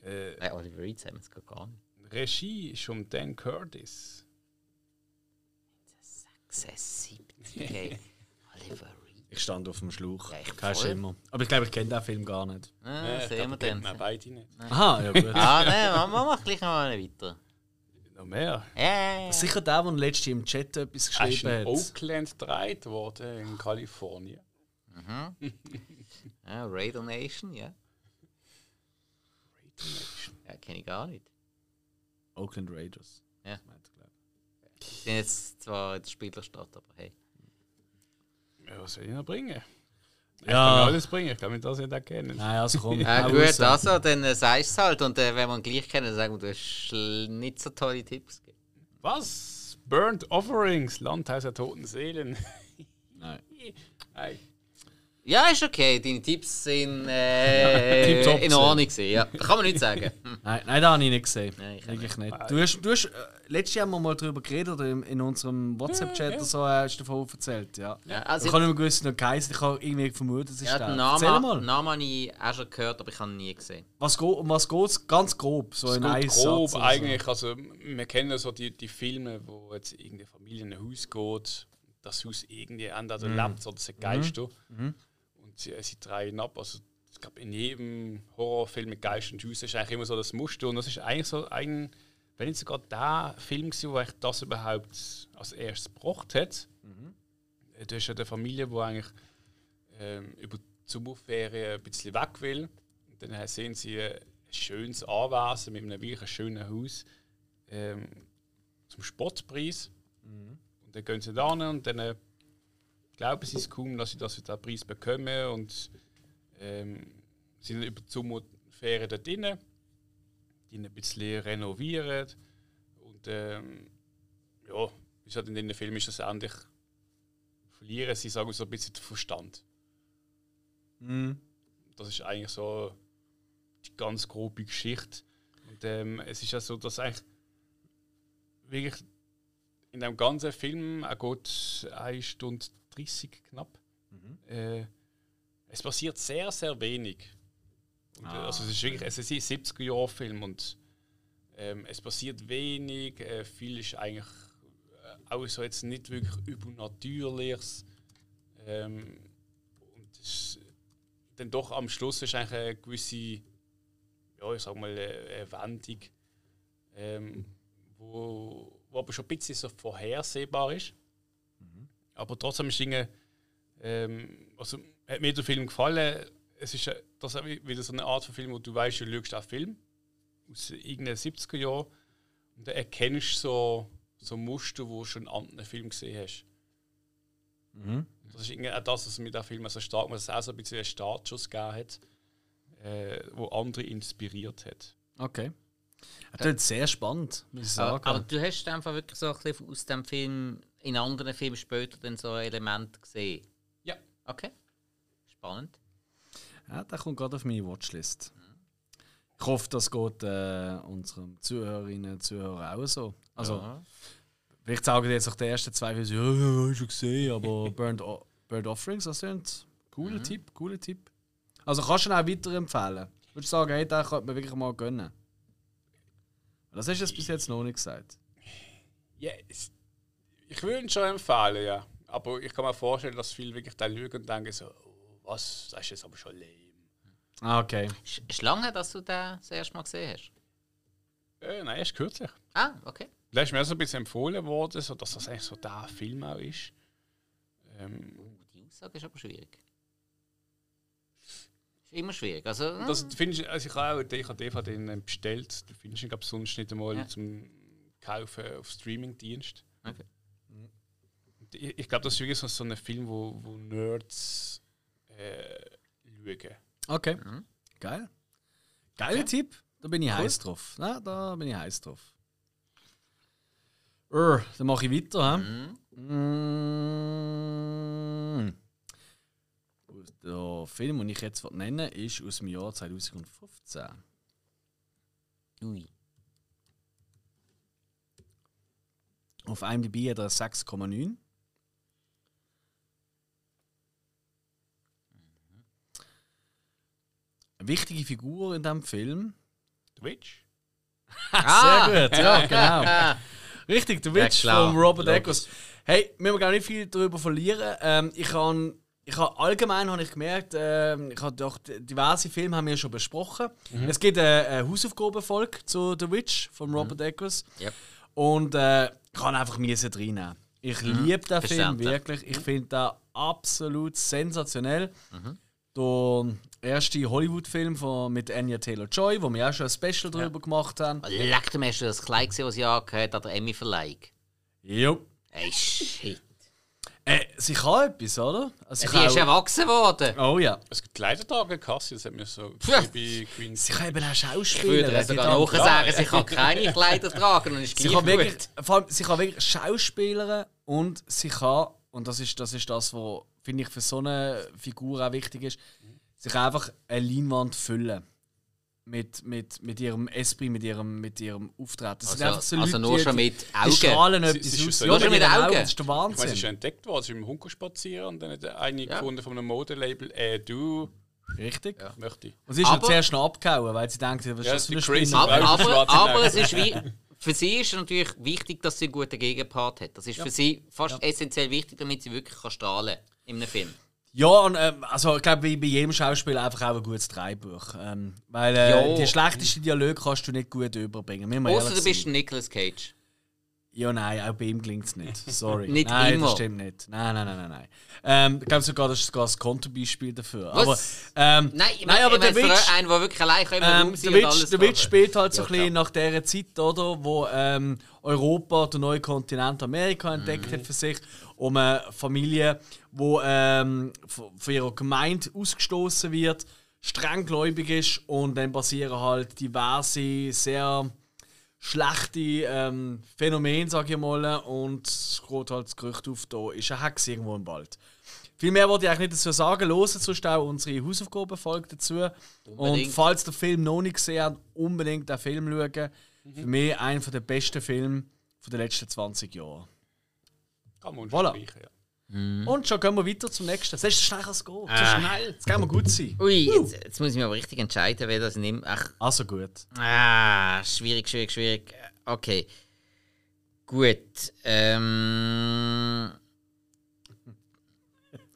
Nein, Oliver Reed sagen wir es gar nicht. Regie ist um Dan Curtis. 76. Okay. Oliver Reed. Ich stand auf dem Schlauch. Ja, kein Schimmer. Aber ich glaube, ich kenne den Film gar nicht. Sehen wir den. Nein, beide nicht. Aha, ja gut. Nein, wir machen gleich noch einen weiter. Noch mehr? Ja. Sicher der, der letztens im Chat etwas geschrieben hat. Er ist in Oakland gedreht worden, in Kalifornien. Mhm. Ja, Raider Nation, ja. Raider Nation? Ja, kenne ich gar nicht. Oakland Raiders. Ja. Ich sind jetzt zwar in der Spielerstadt, aber hey. Ja, was soll ich noch bringen? Ja. Ich kann alles bringen, ich kann mich das nicht erkennen. Nein, also komm. Gut, also, dann sagst du es halt. Und wenn wir ihn gleich kennen, sagen wir, du hast nicht so tolle Tipps gegeben. Was? Burnt Offerings, Landhaus der toten Seelen. Nein. Ja, ist okay. Deine Tipps sind in Ordnung gewesen. Ja. Kann man nicht sagen. Nein, das habe ich nicht gesehen. Nein, eigentlich nicht. Du hast letztes Jahr mal darüber geredet oder in unserem WhatsApp-Chat oder so hast du davon erzählt. Ja, also ich habe nicht mehr gewusst, noch geheißen. Ich habe irgendwie vermutet, es ist der. Den Namen habe ich auch schon gehört, aber ich habe ihn nie gesehen. Um was geht es? Ganz grob. So in einem Satz. Grob eigentlich. Also, wir kennen so die Filme, wo jetzt irgendeine Familie in ein Haus geht, das Haus irgendwie anders lebt oder ein Geist. Sie drehen ab. Also, es gab in jedem Horrorfilm mit Geist und Haus ist eigentlich immer so das Muster. Und das ist eigentlich so ein, wenn nicht sogar der Film war, wo ich das überhaupt als erstes gebracht hat. Du hast ja eine Familie, die eigentlich über die Sommerferien ein bisschen weg will. Und dann sehen sie ein schönes Anwesen mit einem wirklich schönen Haus zum Sportpreis. Und dann gehen sie da hin und dann glauben sie es kaum, dass sie den Preis bekommen und sind über die Sommerferien dort drinnen, die ein bisschen renovieren und wie halt in den Filmen ist das ähnlich, verlieren sie sagen so ein bisschen den Verstand. Das ist eigentlich so die ganz grobe Geschichte und es ist ja so, dass eigentlich wirklich in dem ganzen Film auch gut 1 Stunde 30 knapp. Es passiert sehr, sehr wenig. Und, also es ist wirklich es ist ein 70er-Jahr-Film und es passiert wenig. Viel ist eigentlich auch so jetzt nicht wirklich Übernatürliches. Und es, dann doch am Schluss ist eigentlich eine gewisse, ich sag mal, eine Wendung, wo aber schon ein bisschen so vorhersehbar ist. Aber trotzdem ist Dinge, hat mir der Film gefallen. Es ist das ist wieder so eine Art von Film, wo du weißt, du schaust einen Film aus irgendeinen 70er Jahren und dann erkennst so Muster, wo du schon einen anderen Film gesehen hast. Das ist irgendwie auch das, was mit dem Film so stark macht, dass es auch so ein bisschen einen Startschuss gegeben hat, wo andere inspiriert hat. Okay. Das ist sehr spannend, muss ich sagen. Aber du hast einfach wirklich so ein bisschen aus dem Film, in anderen Filmen später, dann so ein Element gesehen. Ja. Okay. Spannend. Ja, der kommt gerade auf meine Watchlist. Ich hoffe, das geht unseren Zuhörerinnen und Zuhörern auch so. Also, ja. Vielleicht sagen jetzt nach den ersten zwei Filmen, ja, ich schon gesehen, aber Bird Offerings, das sind cooler Tipp, cooler Tipp. Also kannst du ihn auch weiterempfehlen. Würdest du sagen, hey, den könnte man wirklich mal gönnen? Das hast du jetzt bis jetzt noch nicht gesagt. Ja, ich würde ihn schon empfehlen, ja. Aber ich kann mir vorstellen, dass viele wirklich da lügen und denken so, was, das ist jetzt aber schon lame. Ah, okay. Ist lange, dass du den das erste Mal gesehen hast? Nein, erst kürzlich. Ah, okay. Der ist mir so ein bisschen empfohlen worden, so dass das eigentlich so der Film auch ist. Die Aussage ist aber schwierig. Ist immer schwierig. Also, das findest, also ich habe auch DVD bestellt. Du findest ihn, glaube ich, sonst nicht einmal zum Kaufen auf Streaming-Dienst. Okay. Ich glaube, das ist wirklich so ein Film, wo Nerds lügen. Okay, geil. Geiler Tipp, da bin ich heiß drauf. Ja, da bin ich heiß drauf. Dann mache ich weiter. Der Film, den ich jetzt nenne, ist aus dem Jahr 2015. Ui. Auf IMDb hat er 6,9. Eine wichtige Figur in diesem Film. The Witch. Sehr gut, ja, genau. Richtig, The Witch von Robert Eggers. Hey, wir müssen gar nicht viel darüber verlieren. Ich habe allgemein habe ich gemerkt, ich habe doch diverse Filme haben wir schon besprochen. Es gibt eine Hausaufgabenfolge zu The Witch von Robert Eggers. Yep. Und ich kann einfach reinnehmen. Ich liebe den Film wirklich. Ich finde den absolut sensationell. Der erste Hollywood-Film mit Anya Taylor-Joy, wo wir auch schon ein Special darüber gemacht haben. Leck, du hast das Kleid gesehen, was sie angehört hat, an der Emmy-Verleihung. Jo. Ey, shit. Sie kann etwas, oder? Also sie ist erwachsen worden. Oh ja. Es gibt Kleidertage in Kassel, das hat mir so bei Queen. Sie kann eben auch Schauspielerin. Ich würde also gar nicht sagen, sie kann keine Kleider tragen und ist gleich. Vor allem, sie kann wirklich Schauspielerin und sie kann, und das ist das, was, finde ich, für so eine Figur auch wichtig ist, sich einfach eine Leinwand füllen. Mit ihrem Esprit, mit ihrem Auftreten. Also nur schon mit Augen. Die strahlen etwas aus. Nur schon mit Augen. Das ist der Wahnsinn. Ich meine, es ist entdeckt worden. Sie ist im Hunker spazieren und dann hat eine gefunden von einem Modelabel. Du. Richtig. Ja. Möchte ich. Und sie ist aber zuerst noch abgehauen, weil sie denkt, was ist das für eine Spinne? Aber es ist wie... Für sie ist es natürlich wichtig, dass sie einen guten Gegenpart hat. Das ist für sie fast essentiell wichtig, damit sie wirklich strahlen kann in einem Film. Ja, und, also ich glaube, bei jedem Schauspieler einfach auch ein gutes Drehbuch. Weil die schlechtesten Dialoge kannst du nicht gut überbringen. Außer du bist Nicolas Cage. Ja, nein, auch bei ihm klingt es nicht. Sorry. Nicht nein, immer. Das stimmt nicht. Nein. Ich glaube sogar, das ist sogar das Konterbeispiel dafür. Was? Aber, nein, aber der Witch... Einen, der wirklich allein der Witch spielt halt so ein bisschen nach dieser Zeit, oder, wo Europa, der neue Kontinent Amerika entdeckt hat für sich, um eine Familie, die von ihrer Gemeinde ausgestoßen wird, strenggläubig ist und dann passieren halt diverse, sehr... schlechte Phänomene, sage ich mal, und es geht halt das Gerücht auf, da ist eine Hexe irgendwo im Wald. Viel mehr wollte ich eigentlich nicht dazu sagen. Hören sonst auch unsere Hausaufgabenfolge dazu. Unbedingt. Und falls den Film noch nicht gesehen habt, unbedingt den Film schauen. Für mich einer der besten Filme der letzten 20 Jahre. Kann man streichen, Und schon gehen wir weiter zum nächsten. Siehst du, schnell kann es gehen. So schnell. Jetzt gehen wir gut sein. Ui, jetzt muss ich mich aber richtig entscheiden, wer das nimmt. Also gut. Schwierig. Okay. Gut.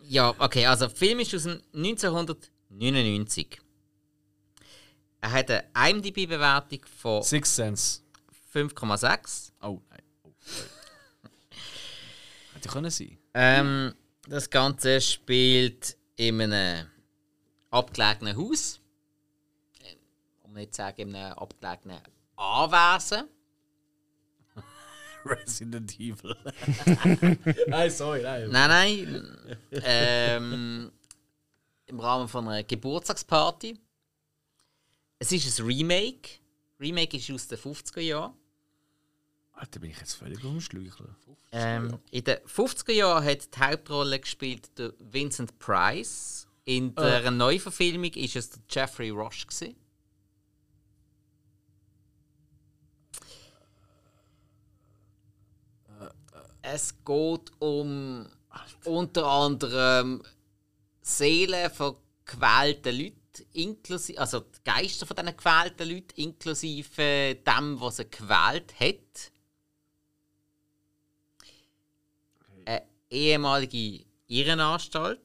Ja, okay. Also, der Film ist aus dem 1999. Er hat eine IMDb-Bewertung von Sixth Sense. 5,6. Oh, nein. Hätte können sein. Das Ganze spielt in einem abgelegenen Haus. Um nicht zu sagen, in einem abgelegenen Anwesen. Resident Evil. Nein. Im Rahmen von einer Geburtstagsparty. Es ist ein Remake Remake ist aus den 50er Jahren. Da bin ich jetzt völlig umschlüchelt. In den 50er Jahren hat die Hauptrolle gespielt der Vincent Price. In der Neuverfilmung war es der Jeffrey Rush. Es geht um unter anderem Seelen von gequälten Leuten, inklusive, also die Geister von diesen gequälten Leuten, inklusive dem, was sie gequält hat. Eine ehemalige Irrenanstalt.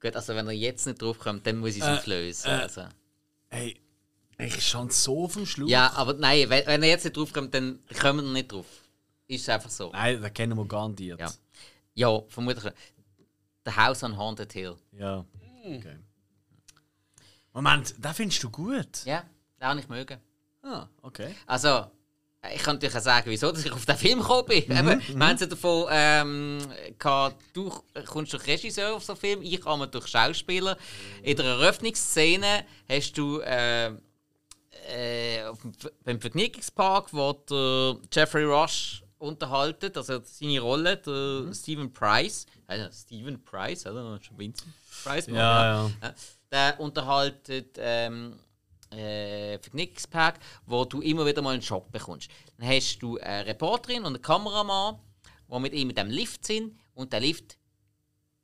Gut, also wenn ihr jetzt nicht drauf kommt, dann muss ich es auflösen. Also. Hey, ich schon so auf dem Schluss. Ja, aber nein, wenn ihr jetzt nicht drauf kommt, dann kommen wir nicht drauf. Ist einfach so. Nein, das kennen wir garantiert. Ja, ja, vermutlich. The House on Haunted Hill. Ja. Okay. Moment, das findest du gut? Ja, das habe ich mögen. Ah, okay. Also, ich kann natürlich auch sagen, wieso dass ich auf den Film gekommen bin. Wir haben es davon gehabt, du kommst durch Regisseur auf so einen Film, ich komme durch Schauspieler. In der Eröffnungsszene hast du beim Vergnügungspark, wo der Jeffrey Rush unterhalten, also seine Rolle, der Stephen Price. Stephen Price, oder? Schon Vincent Price. Ja, ja. Der unterhaltet Vergnügungspark, wo du immer wieder mal einen Schock bekommst. Dann hast du eine Reporterin und einen Kameramann, die mit ihm in dem Lift sind und der Lift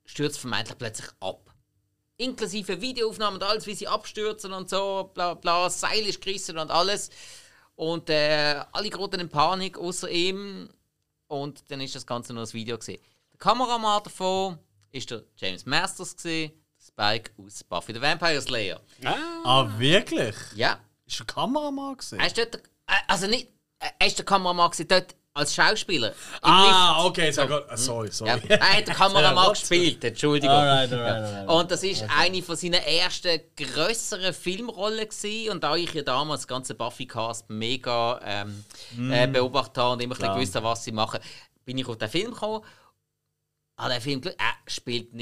stürzt vermeintlich plötzlich ab. Inklusive Videoaufnahmen und alles, wie sie abstürzen und so, bla bla, Seil ist gerissen und alles. Und alle geraten in Panik, außer ihm. Und dann ist das Ganze nur ein Video gewesen. Der Kameramann davon war der James Masters, der Spike aus Buffy the Vampire Slayer. Ah, wirklich? Ja. Ist der Kameramann gewesen? Er ist dort, also nicht, er ist der Kameramann gewesen, dort als Schauspieler. Okay, so. Sorry. Ja. Er hat den Kameramann gespielt, Entschuldigung. Alright. Und das ist eine von seinen ersten grösseren Filmrollen gewesen. Und da ich ja damals den ganzen Buffy-Cast mega beobachtet habe und immer ein bisschen gewusst, was sie machen, bin ich auf den Film gekommen. Aber der Film, er spielt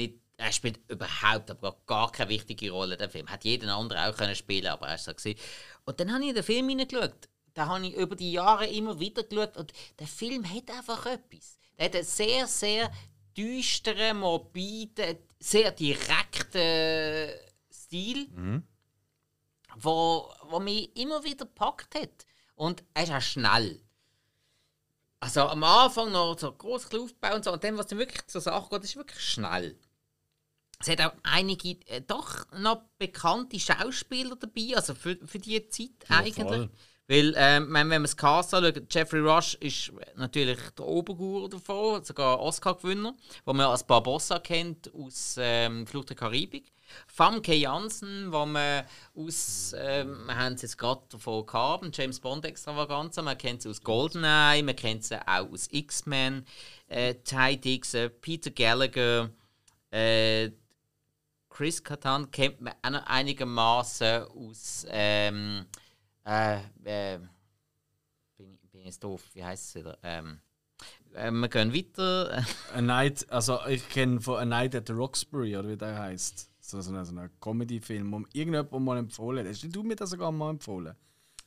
überhaupt aber gar keine wichtige Rolle. Der Film hat jeden anderen auch können spielen, aber er ist so gewesen. Und dann habe ich in den Film hineingeschaut. Da habe ich über die Jahre immer wieder geschaut und der Film hat einfach etwas. Der hat einen sehr, sehr düsteren, morbiden, sehr direkten Stil, wo mich immer wieder gepackt hat. Und er ist auch schnell. Also am Anfang noch so gross aufbauen und so, und dann, was dann wirklich zur Sache geht, ist wirklich schnell. Es hat auch einige doch noch bekannte Schauspieler dabei, also für die Zeit eigentlich. Voll. Weil, wenn man das Cast anschaut, Jeffrey Rush ist natürlich der Oberguru davon, sogar Oscar-Gewinner, den man als Barbossa kennt aus Flucht der Karibik. Famke Janssen, den man aus, wir haben es jetzt gerade davon gehabt, James Bond Extravaganza, man kennt sie aus Goldeneye, man kennt sie auch aus X-Men, Ty Dixon, Peter Gallagher, Chris Kattan kennt man auch noch einigermaßen aus... bin ich jetzt doof, wie heisst es wieder? Wir gehen weiter. Ich kenne von A Night at the Roxbury, oder wie der heisst. So ein Comedy-Film, den irgendjemand mal empfohlen hat. Hast du mir das sogar mal empfohlen?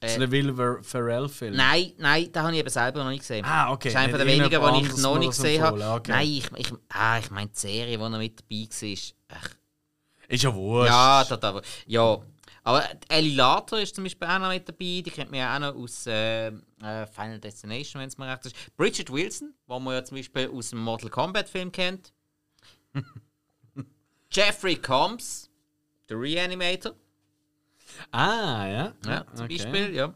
So ein Will Ferrell-Film? Nein, den habe ich eben selber noch nicht gesehen. Ah, okay. Das ist einer der wenigen, den ich noch nicht gesehen habe. Okay. Nein, ich meine die Serie, die noch mit dabei war. Ach. Ist ja wurscht. Ja, aber. Ja. Aber Ellie Later ist zum Beispiel auch noch mit dabei, die kennt man ja auch noch aus Final Destination, wenn es mir recht ist. Bridget Wilson, die man ja zum Beispiel aus dem Mortal Kombat Film kennt. Jeffrey Combs, der Reanimator. Ah, ja. Ja, zum Beispiel, ja.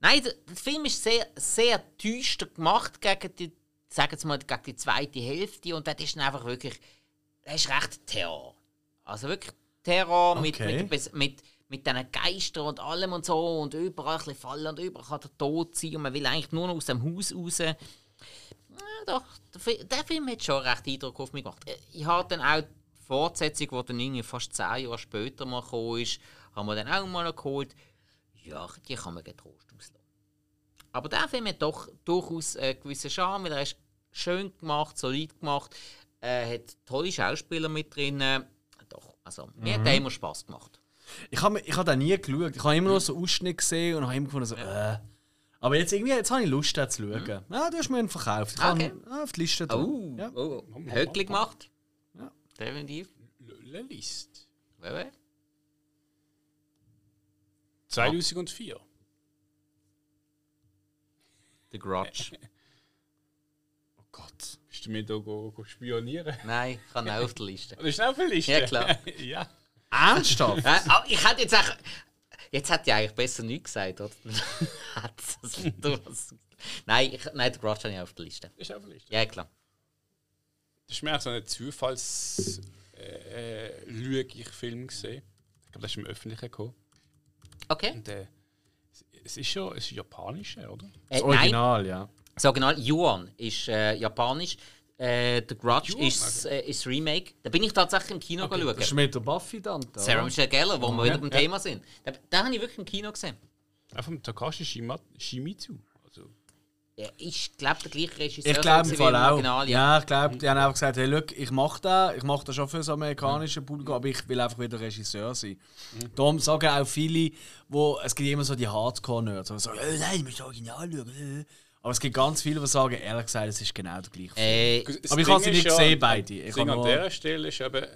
Nein, der Film ist sehr, sehr düster gemacht gegen die zweite Hälfte und das ist einfach wirklich, das ist recht Terror. Also wirklich Terror, okay. mit diesen Geistern und allem und so und überall ein bisschen fallen und überall kann der Tod sein und man will eigentlich nur noch aus dem Haus raus. Ja, doch, der Film hat schon recht Eindruck auf mich gemacht. Ich habe dann auch die Fortsetzung, die dann irgendwie fast 10 Jahre später mal gekommen ist, haben wir dann auch mal noch geholt. Ja, die kann man getrost auslassen. Aber der Film hat doch durchaus einen gewissen Charme, weil er ist schön gemacht, solid gemacht, hat tolle Schauspieler mit drin. Doch, also mir hat der immer Spass gemacht. Ich hab den nie geschaut. Ich habe immer nur so Ausschnitte gesehen und habe immer gefunden, so, Aber jetzt irgendwie, jetzt habe ich Lust, den zu schauen. Ja, du hast mir einen verkauft. Ich habe auf die Liste da. Höckli gemacht. Ja. Definitiv. Liste. 2004. The Grudge. Oh Gott. Bist du mir da spionieren? Nein, ich kann auch auf der Liste. Du bist auch auf der Liste? Ja, klar. Ja. Ernsthaft? Ich hätte jetzt auch... Jetzt hätte ich eigentlich besser nichts gesagt, oder? Nein, The Grudge habe ich auf der Liste. Ist auf der Liste? Ja, klar. Das ist mir auch so ein Zufalls-Lüge-Film gesehen. Ich glaube, das ist im Öffentlichen gekommen. Okay. Und, es ist japanisch, oder? Das Original, nein. Ja. Das Original Yuan ist japanisch. The Grudge ist das Remake. Da bin ich tatsächlich im Kino schauen. Das ist mit der Buffy dann. Sarah Michelle Gellar, wo wir wieder beim Thema sind. Da habe ich wirklich im Kino gesehen. Auch vom Takashi Shimizu. Also. Ja, ich glaube, der gleiche Regisseur. Ich glaube im Fall auch. Original, ja. Ja, ich glaube, die haben einfach gesagt, hey, look, ich mache das schon für das amerikanische Publikum, aber ich will einfach wieder Regisseur sein. Mhm. Darum sagen auch viele, es gibt immer so die Hardcore-Nerds, die sagen, nein, ich muss das Original schauen. Aber es gibt ganz viele, die sagen, ehrlich gesagt, es ist genau der gleiche. Aber ich habe sie nicht gesehen, beide. Ich kann an dieser Stelle ist eben,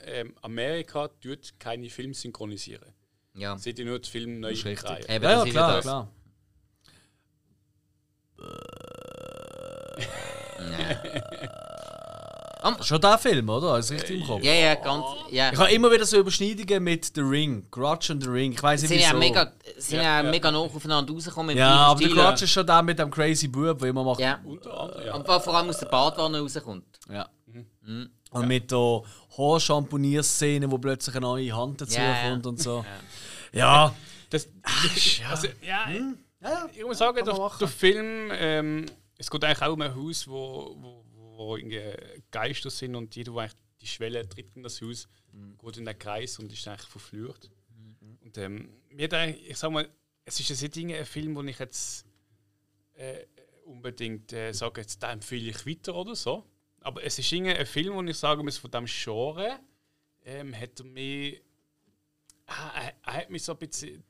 Amerika tut keine Filme synchronisieren. Ja. Sie tun nur die Filme neu schreiben. Ja, klar. Schon der Film, oder? Ist richtig im Kopf. Ja, ganz. Yeah. Ich habe immer wieder so Überschneidungen mit The Ring, Grudge und The Ring. Ich weiß nicht wieso. Sie sind mega noch aufeinander rausgekommen. Ja, aber der Grudge ist schon der mit dem crazy Bub, den immer macht. Ja. Und vor allem aus der Badwanne rauskommt. Ja. Mhm. Und mit der Haarschamponier-Szene, wo plötzlich eine neue Hand dazukommt und so. Ja. Ich muss sagen, der Film, es geht eigentlich auch um ein Haus, wo Geister sind und jeder, der die Schwelle tritt in das Haus, geht in den Kreis und ist eigentlich verflucht. Mhm. Und ich sag mal, es ist ein Film, wo ich jetzt unbedingt sage, jetzt den empfehle ich weiter oder so. Aber es ist ein Film, wo ich sagen muss, von diesem Genre hat mich so ein bisschen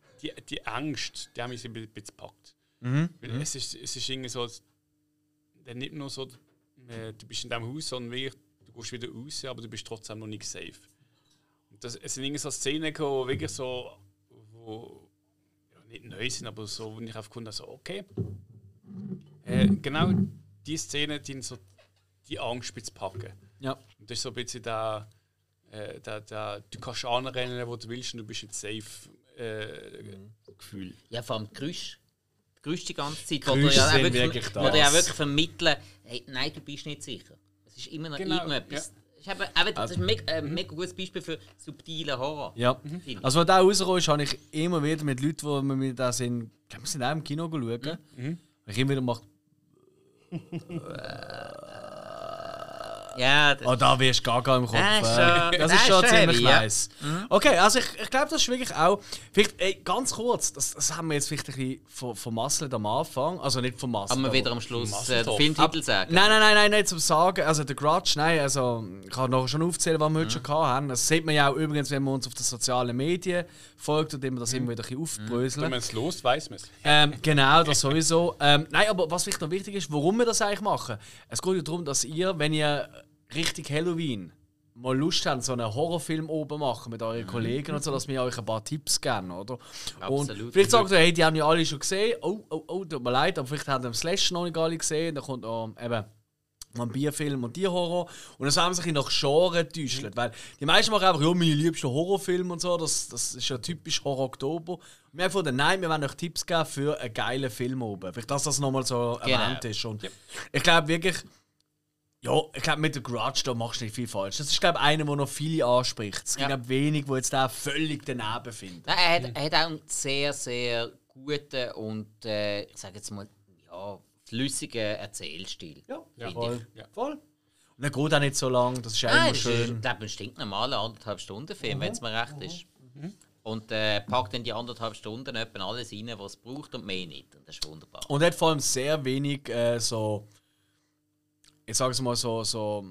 die Angst, die hat mich so ein bisschen gepackt. Mhm. Weil es ist irgendwie so, nicht nur so, du bist in diesem Haus, sondern du gehst wieder raus, aber du bist trotzdem noch nicht safe. Und es sind irgendwie so Szenen gekommen, wirklich so, wo nicht neu sind, aber so, wo ich aufgefunden habe, so, okay. Genau die Szenen, die so die Angst packen. Ja. Und das ist so ein bisschen du kannst anrennen, wo du willst, und du bist jetzt safe Gefühl. Ja, vor allem Gerüst die ganze Zeit, wo du wirklich vermitteln, hey, nein, du bist nicht sicher. Es ist immer noch irgendetwas. Ja. Das ist ein mega gutes Beispiel für subtilen Horror. Ja. Mhm. Also, als der rausgekommen ist, habe ich immer wieder mit Leuten, die wir mit da sind, ich glaube, wir sind auch im Kino schauen. Mhm. Ich immer wieder macht. Ja, das da wirst du gar im Kopf. Das ist schon ziemlich nice. Ja. Okay, also ich glaube, das ist wirklich auch. Vielleicht, ganz kurz, das haben wir jetzt vielleicht ein bisschen vermasselt am Anfang. Also nicht vermasselt. Haben wir wieder am Schluss den Filmtitel sagen? Nein, nicht zum Sagen. Also der Grudge, nein. Also, ich kann noch schon aufzählen, was wir heute schon hatten. Das sieht man ja auch übrigens, wenn man uns auf den sozialen Medien folgt und immer das immer wieder ein bisschen aufbröseln. Wenn man es los, weiss man es. Genau, das sowieso. Nein, aber was vielleicht noch wichtig ist, warum wir das eigentlich machen. Es geht ja darum, dass ihr, wenn ihr richtig Halloween mal Lust haben, so einen Horrorfilm oben machen mit euren Kollegen und so, dass wir euch ein paar Tipps geben, oder? Absolut. Und vielleicht sagt ihr, hey, die haben ja alle schon gesehen, tut mir leid, aber vielleicht haben den Slash noch nicht alle gesehen, dann kommt auch eben ein Bierfilm und Tierhorror und dann haben sie sich nach Genre getäuscht, weil die meisten machen einfach, ja, meine liebsten Horrorfilme und so, das ist ja typisch Horror-Oktober. Und wir haben gefunden, nein, wir wollen euch Tipps geben für einen geilen Film oben, vielleicht, dass das nochmal so erwähnt ist. Und ich glaube wirklich, ja, ich glaube, mit der Grudge da machst du nicht viel falsch. Das ist, glaube ich, einer, der noch viele anspricht. Es gibt wenig, die jetzt da völlig daneben finden. Nein, er hat auch einen sehr, sehr guten und, ich sage jetzt mal, flüssigen Erzählstil. Ja, voll. Ja. Voll. Und er geht auch nicht so lang, das ist auch immer schön. Ich glaube, ein stinknormaler 1,5-Stunden-Film, wenn es mir recht ist. Mhm. Und packt dann die 1,5 Stunden etwa alles rein, was es braucht und mehr nicht. Und das ist wunderbar. Und er hat vor allem sehr wenig ich sage es mal so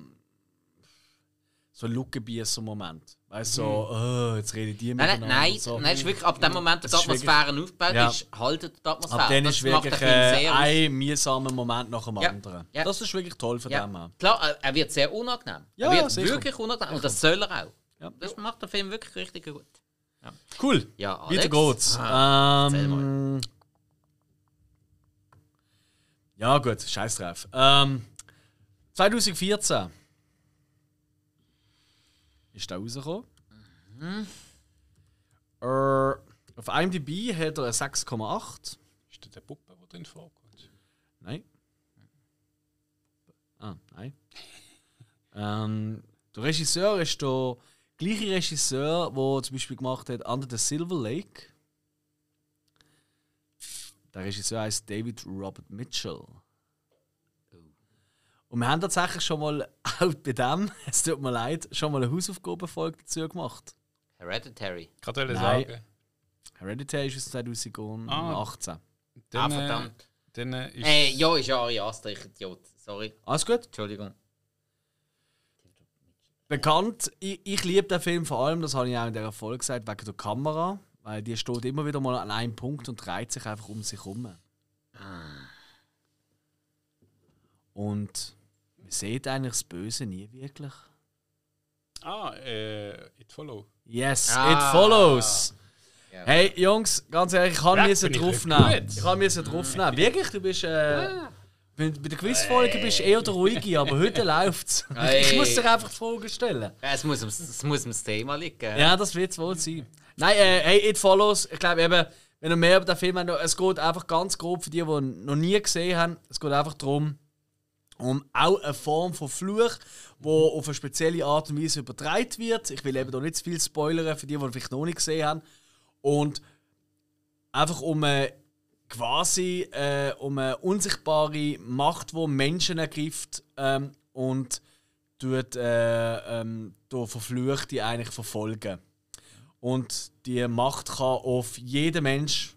Lückenbisser-Moment. Weißt du, so, oh, jetzt redet die miteinander. Nein, so. Nein, ist wirklich, ab dem Moment, wo die Atmosphäre wirklich aufgebaut ist, haltet die Atmosphäre. Ab dann ist wirklich ein mühsamer Moment nach dem anderen. Ja. Das ist wirklich toll von dem her. Klar, er wird sehr unangenehm. Ja, er wird wirklich unangenehm. Und das soll er auch. Ja. Das macht den Film wirklich richtig gut. Ja. Cool, ja, Alex, weiter geht's. Erzähl mal. Ja gut, scheiß drauf. 2014 ist der rausgekommen. Mhm. Auf IMDb hat er eine 6,8. Ist das der Puppe, der drin vorkommt? Nein. Ah, nein. Der Regisseur ist der gleiche Regisseur, der zum Beispiel gemacht hat Under the Silver Lake. Der Regisseur heißt David Robert Mitchell. Und wir haben tatsächlich schon mal, auch bei dem, es tut mir leid, schon mal eine Hausaufgabenfolge dazu gemacht. Hereditary. Kann ich sagen? Hereditary ist aus 2018. Ah, verdammt. Ist ja, ist Ari Aster, ich Idiot. Sorry. Alles gut? Entschuldigung. Bekannt, ich liebe den Film vor allem, das habe ich auch in dieser Folge gesagt, wegen der Kamera. Weil die steht immer wieder mal an einem Punkt und dreht sich einfach um sich herum. Und man sieht eigentlich das Böse nie wirklich. It Follows. Yes, It Follows. Ja. Hey Jungs, ganz ehrlich, ich kann mir sie draufnehmen. Wirklich, du bist... Bei der Quizfolge bist du eher der Ruhige, aber heute läuft's. Ich muss dir einfach Fragen stellen. Es muss ums Thema liegen. Ja, das wird's wohl sein. Nein, hey, It Follows. Ich glaube eben, wenn ihr mehr über den Film habt, es geht einfach ganz grob für die, die noch nie gesehen haben. Es geht einfach darum, um auch eine Form von Fluch, die auf eine spezielle Art und Weise übertragen wird. Ich will eben da nicht zu viel spoilern für die, die vielleicht noch nicht gesehen haben. Und einfach um quasi um eine unsichtbare Macht, die Menschen ergreift und tut durch Verfluchte eigentlich verfolgen. Und die Macht kann auf jeden Mensch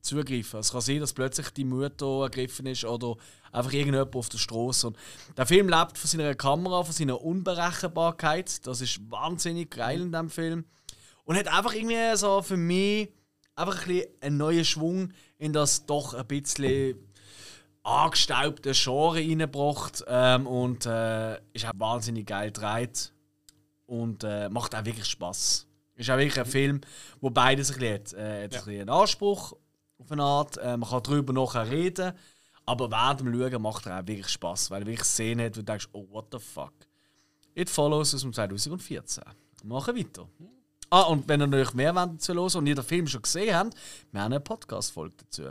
zugreifen. Es kann sein, dass plötzlich die Mutter ergriffen ist oder einfach irgendjemand auf der Straße. Und der Film lebt von seiner Kamera, von seiner Unberechenbarkeit. Das ist wahnsinnig geil in diesem Film. Und hat einfach irgendwie so für mich einfach einen neuen Schwung in das doch ein bisschen angestaubte Genre reingebracht. Und ist auch wahnsinnig geil gedreht. Und macht auch wirklich Spass. Ist auch wirklich ein Film, wo beides ein bisschen einen Anspruch auf eine Art. Man kann darüber nachher reden, aber während dem Schauen macht er auch wirklich Spass, weil er wirklich Szenen hat, wo du denkst, oh, what the fuck. It Follows aus dem 2014. Machen wir weiter. Ah, und wenn ihr noch mehr dazu hören wollt und ihr den Film schon gesehen habt, wir haben eine Podcast-Folge dazu.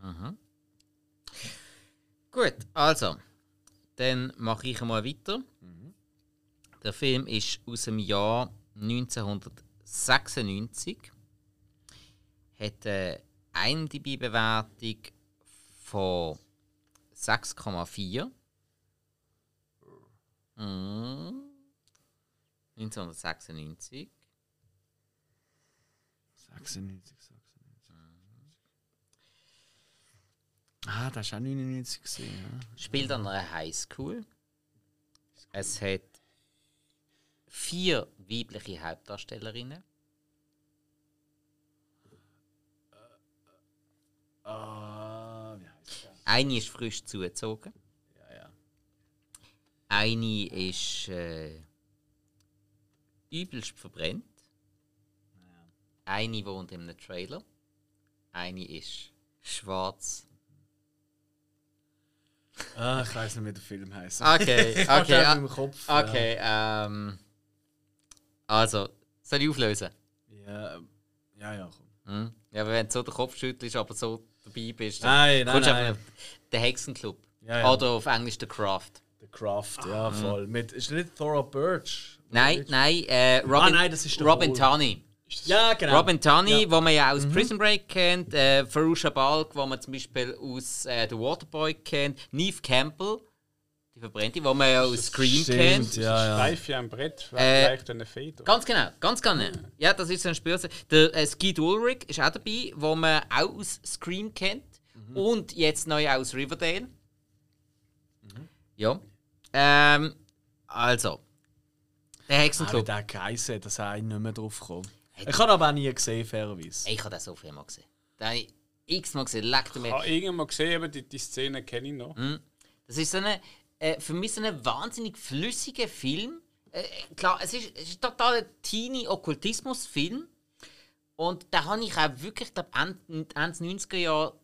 Mhm. Gut, also, dann mache ich mal weiter. Mhm. Der Film ist aus dem Jahr 1996, hat eine IMDb-Bewertung von 6,4. 1996. 96. Ah, das ist auch 99 gesehen. Ja. Spielt an einer Highschool. Es hat 4 weibliche Hauptdarstellerinnen. Wie heißt das? Eine ist frisch zugezogen. Ja. Eine ist übelst verbrannt. Ja. Eine wohnt in einem Trailer. Eine ist schwarz. Ich weiß nicht, wie der Film heißt. Okay. Im Kopf. Okay. Ja. Also, soll ich auflösen? Ja, komm. Mhm. Ja, aber wenn du so den Kopf schüttelst, aber so dabei bist, dann nein. Auf den Hexenclub. Ja. Oder auf Englisch The Craft. The Craft, ja, voll. Mit, ist nicht Thora Birch? Nein. Robin Tunney. Ja, genau. Robin Tunney, die man ja aus Prison Break kennt. Farusha Balk, die man zum Beispiel aus The Waterboy kennt. Neve Campbell. Verbrennte, die man ja aus Scream kennt. Ja. Steife am Brett, vielleicht eine Feder. Ganz genau. Ja, das ist so ein Spürse. Der Skeet Ulrich ist auch dabei, wo man auch aus Scream kennt. Und jetzt neu aus Riverdale. Ja. Also, Der Hexenclub. Der Geisse, dass er nicht mehr drauf kommt. Ich habe ihn aber auch nie gesehen, fairerweise. Ich habe den so viel mal gesehen. Den habe ich x-mal gesehen, leckt mir. Ich habe irgendwann mal gesehen, aber die Szene kenne ich noch. Das ist so eine, für mich so ein wahnsinnig flüssiger Film. Klar, es ist total ein Teenie-Okkultismus-Film. Und den habe ich auch wirklich, glaube Ende 90er Jahre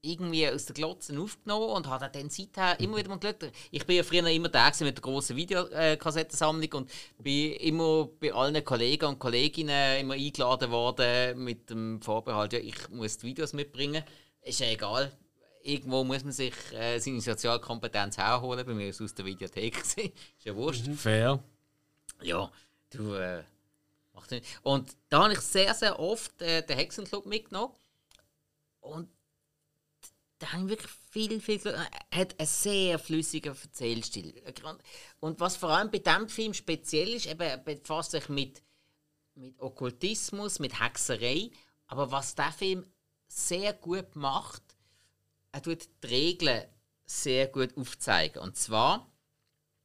irgendwie aus der Glotze aufgenommen und habe dann seither immer wieder mal geschaut. Ich bin ja früher immer da mit der grossen Videokassettensammlung und bin immer bei allen Kollegen und Kolleginnen immer eingeladen worden mit dem Vorbehalt, ja, ich muss die Videos mitbringen. Ist ja egal. Irgendwo muss man sich seine Sozialkompetenz herholen. Bei mir ist es aus der Videothek. Ist ja wurscht. Fair. Ja, du... macht nicht. Und da habe ich sehr, sehr oft den Hexenclub mitgenommen. Und da haben wirklich viel Glück. Er hat einen sehr flüssigen Erzählstil. Und was vor allem bei diesem Film speziell ist, eben, er befasst sich mit Okkultismus, mit Hexerei. Aber was dieser Film sehr gut macht, er tut die Regeln sehr gut aufzeigen. Und zwar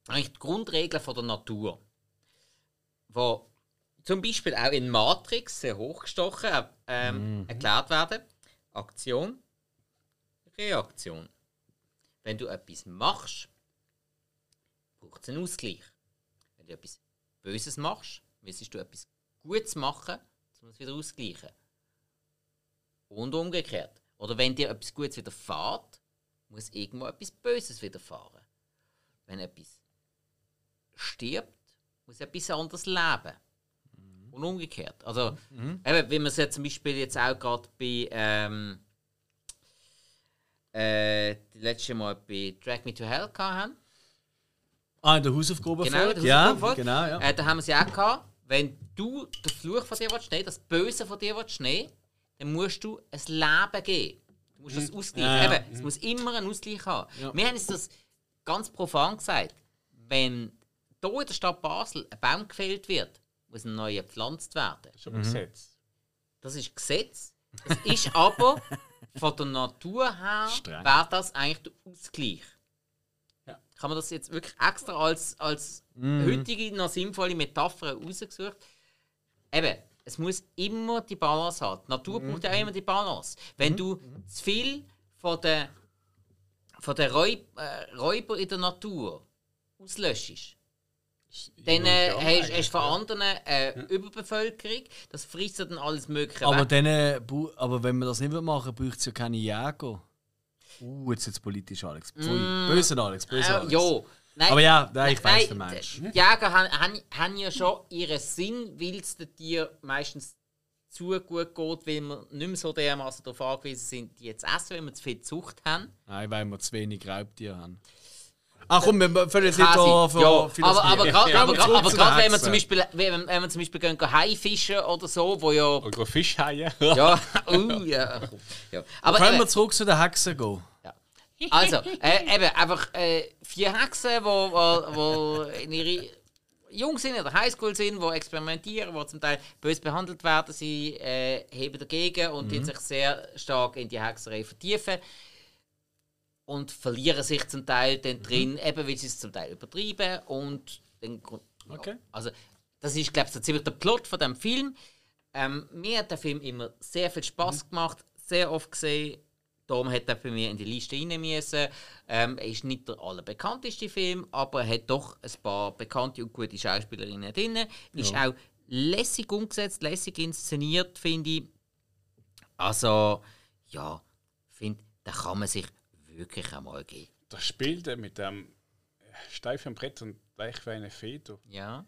eigentlich die Grundregeln von der Natur. Wo zum Beispiel auch in Matrix, sehr hochgestochen, erklärt werden. Aktion, Reaktion. Wenn du etwas machst, braucht es einen Ausgleich. Wenn du etwas Böses machst, müsstest du etwas Gutes machen, um es wieder auszugleichen. Und umgekehrt. Oder wenn dir etwas Gutes widerfährt, muss irgendwo etwas Böses widerfahren. Wenn etwas stirbt, muss etwas anderes leben. Und umgekehrt. Also, eben, wie man es ja zum Beispiel jetzt auch gerade bei das letzte Mal bei Drag Me to Hell hatten. Ah, in der Hausaufgabe. Genau, ja. Da haben wir es ja auch gehabt. Wenn du den Fluch von dir willst, das Böse von dir willst, dann musst du ein Leben geben. Du musst das ausgleichen. Ja, ja. Eben, es muss immer einen Ausgleich haben. Ja. Wir haben uns das ganz profan gesagt. Wenn hier in der Stadt Basel ein Baum gefällt wird, muss ein neuer gepflanzt werden. Das ist aber Gesetz. Das ist Gesetz. Es ist aber von der Natur her wäre das eigentlich der Ausgleich. Ja. Kann man das jetzt wirklich extra als heutige, noch sinnvolle Metapher rausgesucht? Eben, es muss immer die Balance haben. Die Natur braucht ja immer die Balance. Wenn du zu viel von der Räuber in der Natur auslöschst, dann hast du von anderen Überbevölkerung, das frisst dann alles Mögliche weg. Aber wenn man das nicht machen will, braucht es ja keine Jäger. Jetzt politisch, Alex. Böse Alex. Ja. Nein, aber ja, ich weiß, der Mensch. Jäger haben ja schon ihren Sinn, weil es den Tieren meistens zu gut geht, weil wir nicht mehr so dermaßen darauf angewiesen sind, die jetzt essen, wenn wir zu viel Zucht haben. Nein, weil wir zu wenig Raubtiere haben. Ach komm, wir füllen jetzt nicht da für aber gerade wenn man zum Beispiel gehen Haifischen oder so, wo ja... Oder Fischhaie. Ja, ja. Aber können wir zurück zu den Hexen gehen? Ja. Also, eben, einfach 4 Hexen, die wo in ihre jung sind oder Highschool sind, die experimentieren, die zum Teil böse behandelt werden, sie heben dagegen und sich sehr stark in die Hexerei vertiefen. Und verlieren sich zum Teil dann drin, eben weil sie es zum Teil übertreiben. Und dann, okay. Also, das ist, glaube ich, so ziemlich der Plot von diesem Film. Mir hat der Film immer sehr viel Spass gemacht, sehr oft gesehen. Darum hat er bei mir in die Liste rein müssen. Er ist nicht der allerbekannteste Film, aber er hat doch ein paar bekannte und gute Schauspielerinnen drin. Ja. Ist auch lässig umgesetzt, lässig inszeniert, finde ich. Also, ja, ich finde, da kann man sich wirklich einmal gehen. Das Spiel mit dem steifen Brett und weich wie eine Feder. Ja.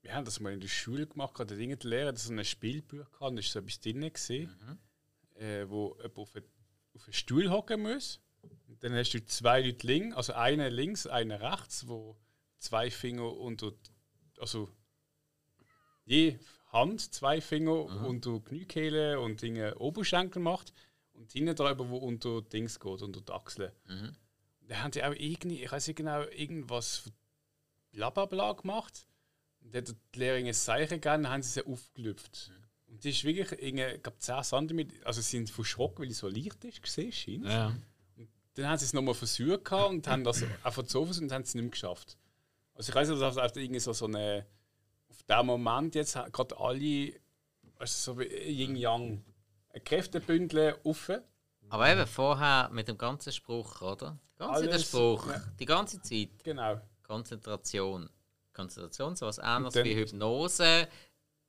Wir haben das mal in der Schule gemacht, da Dinge zu lernen, dass so ein Spielbuch kann, das ist so etwas drin gewesen, wo jemand auf einen Stuhl hocken muss. Und dann hast du 2 Leute links, also einen links, einen rechts, wo 2 Finger unter, also je Hand 2 Finger unter Kniekehle und Dinge Oberschenkel macht. Und hinten da eben, wo unter Dings geht, unter die Achseln. Da haben sie auch irgendwie, ich weiß nicht genau, irgendwas blablabla gemacht. Und dann hat die Lehrerin ein Zeichen gegeben, dann haben sie es aufgelüpft. Und die ist wirklich, ich glaube, 10 cm, also sie sind verschrocken, weil sie so leicht ist, gesehen scheint. Ja. Und dann haben sie es nochmal versucht gehabt und haben das einfach so versucht und haben es nicht mehr geschafft. Also ich weiß nicht, dass das auf irgendwie so eine auf diesen Moment jetzt gerade alle also so Yin-Yang Kräftebündel offen. Aber eben vorher mit dem ganzen Spruch, oder? Der Spruch, ja. Die ganze Zeit. Genau. Konzentration, so was anderes wie Hypnose.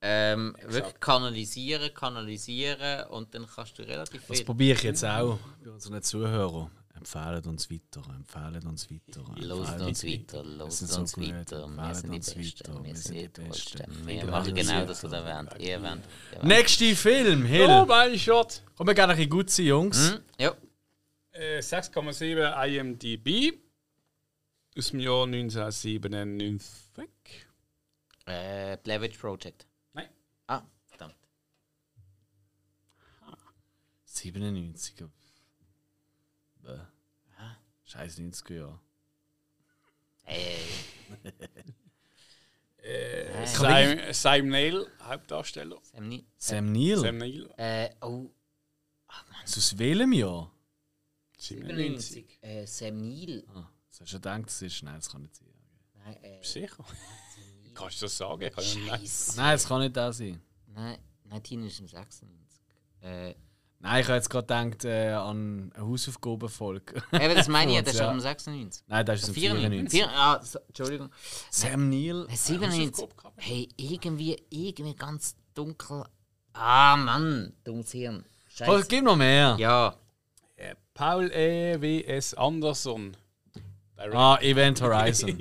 Wirklich kanalisieren und dann kannst du relativ viel... Das probiere ich jetzt auch bei unseren Zuhörern. Empfehlen uns weiter. Wir sind die Besten. Wir machen genau das, was ihr wollt. Nächster Film, Hill. Oh, mein Gott. Kommen wir gerne ein bisschen gut sein, Jungs. 6,7 IMDb. Aus dem Jahr 1997. Blair Witch Project. Nein. Ah, verdammt. 97er. Scheiß 90er Jahre. Sam Neill, Hauptdarsteller. Sam Neill. Aus welchem Jahr? 97. Sam Neill. Das hast du gedacht, das ist schnell, das kann nicht sein. Sicher? Kannst du das sagen? Nein, das kann nicht das sein. Nein, Tina ist im 96. Nein, ich habe jetzt gerade gedacht an eine Hausaufgabenfolge. Eben, das meine ich ja, das ist auch um 96. Nein, das ist um 94. Entschuldigung. Sam Neill. 97. Hey, irgendwie ganz dunkel. Ah, Mann, dummes Hirn. Scheiße. Es gibt noch mehr. Ja. Paul E.W.S. Anderson. Event Horizon.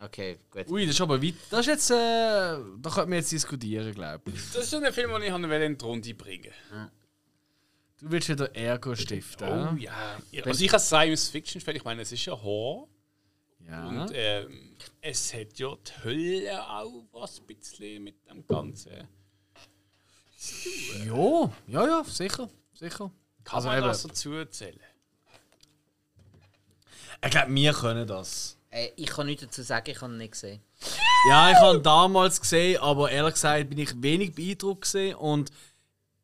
Okay, gut. Ui, das ist aber weit. Das ist jetzt, da könnten wir jetzt diskutieren, glaube ich. Das ist so ein Film, den ich in die Runde bringen wollte. Du willst wieder Ergo stiften. Oh ja. Also ich habe Science-Fiction gespielt. Ich meine, es ist ja Horror. Ja. Und es hat ja die Hölle auch was ein bisschen mit dem Ganzen. Ja, sicher. Kann man das dazu erzählen? Ich glaube, wir können das. Ich kann nichts dazu sagen, ich habe ihn nicht gesehen. Ja, ich habe ihn damals gesehen, aber ehrlich gesagt bin ich wenig beeindruckt. Und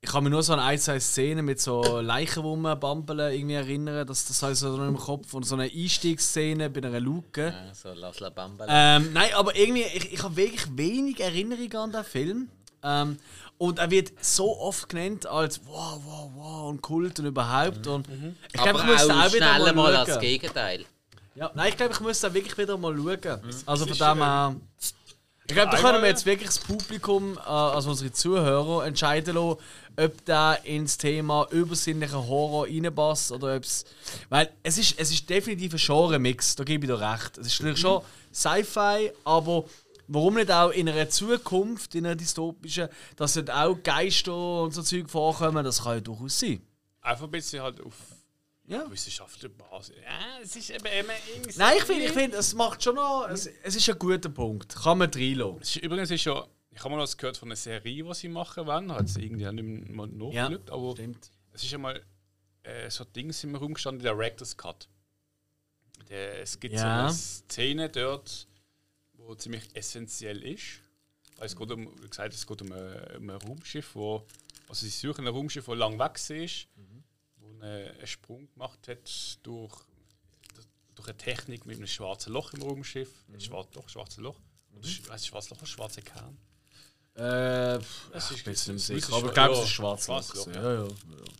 ich kann mich nur so an ein, zwei Szenen mit so Leichen rumbambeln irgendwie erinnern. Das habe ich so im Kopf. Und so eine Einstiegsszene bei einer Luke. Ja, so lass la bambeln. Nein, aber irgendwie, ich habe wirklich wenig Erinnerungen an den Film. Und er wird so oft genannt als wow und Kult und überhaupt. Und ich glaube, ich muss auch wieder mal schauen. Als Gegenteil. Ja, nein, ich glaube, ich muss da wirklich wieder mal schauen. Also von dem her. Ich glaube, da können wir jetzt wirklich das Publikum, also unsere Zuhörer, entscheiden lassen, ob da ins Thema übersinnlicher Horror reinpasst oder ob es. Weil es ist definitiv ein Genre-Mix, da gebe ich dir recht. Es ist natürlich schon Sci-Fi, aber warum nicht auch in einer Zukunft, in einer dystopischen, dass dort auch Geister und so Zeug vorkommen, das kann ja durchaus sein. Einfach ein bisschen halt auf. Ja. Wissenschaftliche Basis. Ja, es ist eben irgendwie. Nein, ich finde, es macht schon noch. Es ist ein guter Punkt. Kann man reinlassen. Übrigens ist ja. Ich habe mal was gehört von einer Serie, die sie machen wollen. Hat es irgendwie nicht mal nachgeschaut. Ja, aber stimmt. Es ist einmal so Dings im Raum gestanden, der Director's Cut. Es gibt so eine Szene dort, die ziemlich essentiell ist. Weil es geht um ein Raumschiff, wo. Also sie suchen ein Raumschiff, das lang weg ist. Einen Sprung gemacht hat durch eine Technik mit einem schwarzen Loch im Raumschiff. Schwarzes Loch. Weißt du, schwarzes Loch oder schwarzer Kern? Das ist bisschen sicher. Aber ich glaube, es ist schwarzes Loch. Ja.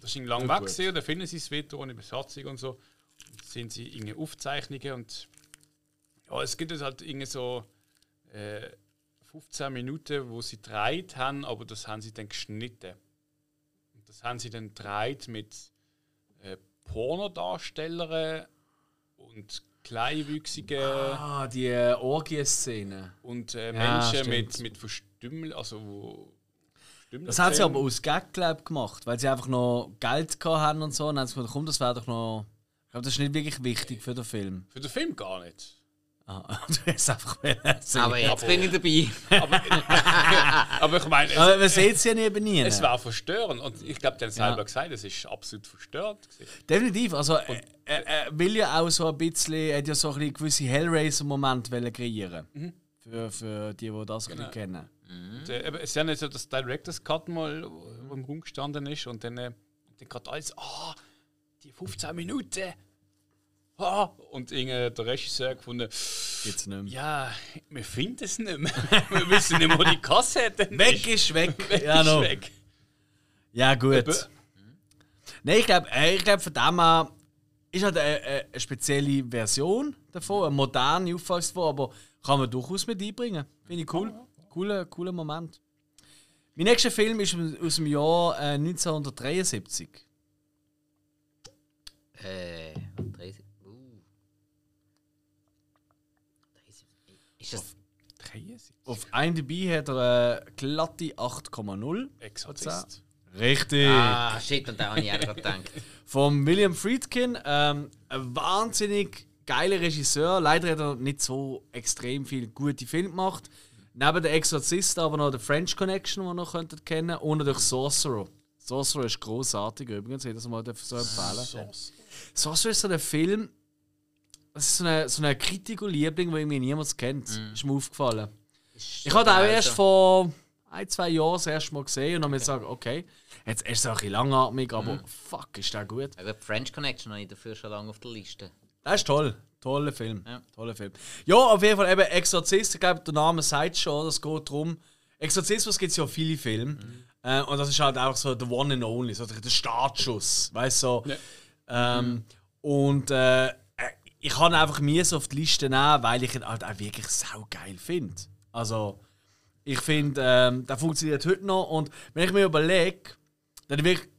Das ist lang weg gewesen und dann finden sie es wieder ohne Besatzung und so. Und dann sehen sie irgendeine Aufzeichnungen und es gibt halt irgendwie so 15 Minuten, wo sie gedreht haben, aber das haben sie dann geschnitten. Und das haben sie dann gedreht mit Pornodarstellerinnen und kleinwüchsigen. Die Orgie-Szene. Und Menschen mit Verstümmeln. Also, das haben sie aber aus Gag, glaube ich, gemacht, weil sie einfach noch Geld hatten und so. Und dann haben sie gesagt, komm, das wäre doch noch. Ich glaube, das ist nicht wirklich wichtig für den Film. Für den Film gar nicht. Du hast einfach aber jetzt bin ich dabei. Aber ich meine. Aber man sieht es ja nie. Es war verstörend. Und ich glaube, der hat selber gesagt, es ist absolut verstörend. Definitiv. Also, will ja auch so ein bisschen. Hat ja so ein gewisse Hellraiser-Momente kreieren. Für die das kennen. Es ist ja nicht so, dass der Director's Cut mal im Raum gestanden ist und dann gerade alles. Die 15 Minuten! ha! Und der Regisseur gefunden, jetzt nicht mehr. Ja, wir finden es nicht mehr. Wir wissen nicht mehr, wo die Kassette ist. Weg ist weg. Weg. Ja, gut. Nein, ich glaube, von dem an ist halt eine spezielle Version davon, eine moderne Auffassung, aber kann man durchaus mit einbringen. Finde ich cool. Cooler Moment. Mein nächster Film ist aus dem Jahr 1973. 73. Ist das 73? Auf IMDb hat er eine glatte 8,0. Exorzist. Richtig. Ah, shit, und da habe ich auch gerade gedacht. Von William Friedkin, ein wahnsinnig geiler Regisseur. Leider hat er nicht so extrem viele gute Filme gemacht. Neben der Exorzist aber noch The French Connection, die ihr noch kennen könnt, und natürlich Sorcerer. Sorcerer ist großartig übrigens, jedes Mal so empfehlen. Sorcerer ist so ein Film, das ist so eine Kritikerliebling, den irgendwie niemand kennt. Mm. Ist mir aufgefallen. Ich habe den auch erst vor 1-2 Jahren das erste Mal gesehen und dann gesagt, okay, jetzt ist es ein bisschen langatmig, aber fuck, ist der gut. Aber French Connection habe ich dafür schon lange auf der Liste. Das ist toll. Toller Film. Ja. Toller Film. Ja, auf jeden Fall eben Exorzist. Ich glaube, der Name sagt schon, es geht darum. Exorzismus gibt es ja viele Filme. Mhm. Und das ist halt einfach so der One and Only, so der Startschuss. Weißt du? So. Ja. Und ich kann einfach mir so auf die Liste nehmen, weil ich ihn halt auch wirklich saugeil finde. Also, ich finde, der funktioniert heute noch. Und wenn ich mir überlege, dann wirklich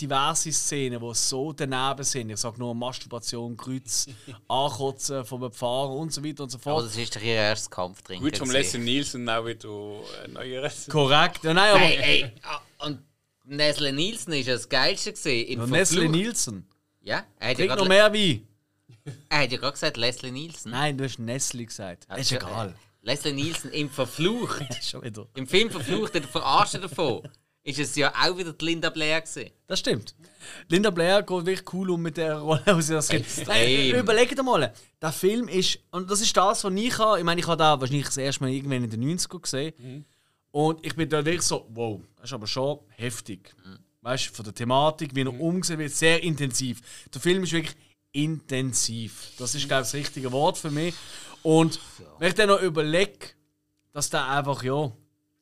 diverse Szenen, die so daneben sind. Ich sage nur Masturbation, Kreuz, Ankotzen von einem Pfarrer und so weiter und so fort. Aber das ist doch ihr erstes Kampf drin. Gut, vom Leslie Nielsen auch wieder neueres. Korrekt. Ja, nein, aber und Leslie Nielsen war das Geilste gesehen. Und Leslie Nielsen? Ja. Trink noch mehr Wein. Er hat ja gerade gesagt Leslie Nielsen. Nein, du hast Nestle gesagt. Das ist egal. Leslie Nielsen im Verflucht. Schon wieder. Im Film Verflucht, der Verarsche davon. Ist es ja auch wieder die Linda Blair gewesen. Das stimmt. Linda Blair geht wirklich cool um mit der Rolle, die sie das gibt. Überlegt dir mal, der Film ist, und das ist das, was ich habe. Ich meine, ich habe da wahrscheinlich das erste Mal irgendwann in den 90ern gesehen. Mhm. Und ich bin da wirklich so, wow, das ist aber schon heftig. Mhm. Weißt du, von der Thematik, wie er umgesetzt wird, sehr intensiv. Der Film ist wirklich intensiv. Das ist, glaube ich, das richtige Wort für mich. Und wenn ich dann noch überlege, dass der einfach,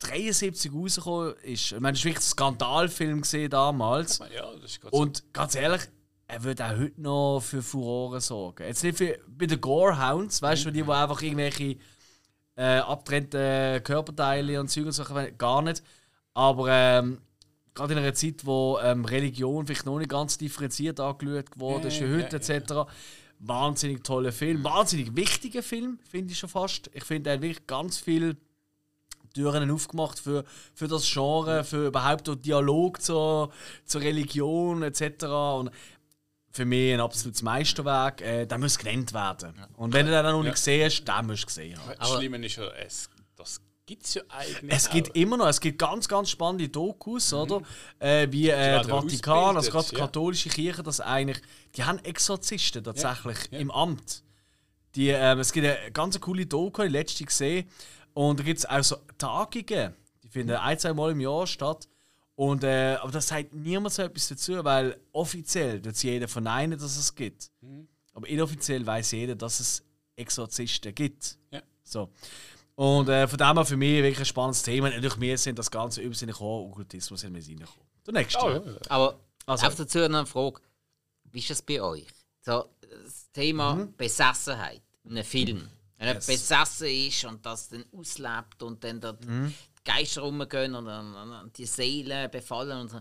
73 rausgekommen ist. Ich meine, das war wirklich ein Skandalfilm damals. Ja, das ist und ganz ehrlich, er würde auch heute noch für Furore sorgen. Jetzt nicht für bei den Gorehounds, weißt du, die einfach irgendwelche abgetrennten Körperteile und Zeug und so, gar nicht. Aber gerade in einer Zeit, wo Religion vielleicht noch nicht ganz differenziert angeschaut wurde, ist heute etc. Wahnsinnig toller Film, wahnsinnig wichtiger Film, finde ich schon fast. Ich finde, er wirklich ganz viel Türen aufgemacht für das Genre, für überhaupt den Dialog zur Religion etc. Und für mich ein absolutes Meisterwerk. Der muss genannt werden. Ja. Und wenn du den dann noch nicht gesehen hast, den musst du gesehen haben. Das Schlimme ist ja, das gibt es ja eigentlich. Es gibt immer noch. Es gibt ganz, ganz spannende Dokus, oder? Wie der Vatikan, also gerade die katholische Kirche, das eigentlich, die haben Exorzisten tatsächlich im Amt. Es gibt eine ganz coole Doku, die letzte gesehen. Und da gibt es auch so Tagungen, die finden 1-2 Mal im Jahr statt. Und, aber das sagt niemand so etwas dazu, weil offiziell wird jeder verneinen, dass es gibt. Mhm. Aber inoffiziell weiß jeder, dass es Exorzisten gibt. Ja. So. Und von dem her für mich wirklich ein spannendes Thema. Und durch mich sind das Ganze über seine Okkultismus in mir reingekommen. Der nächste. Oh, ja. Aber auf dazu noch eine Frage. Wie ist das bei euch? So, das Thema Besessenheit in einem Film. Wenn er besessen ist und das dann auslebt und dann dort die Geister rumgehen und die Seelen befallen und so.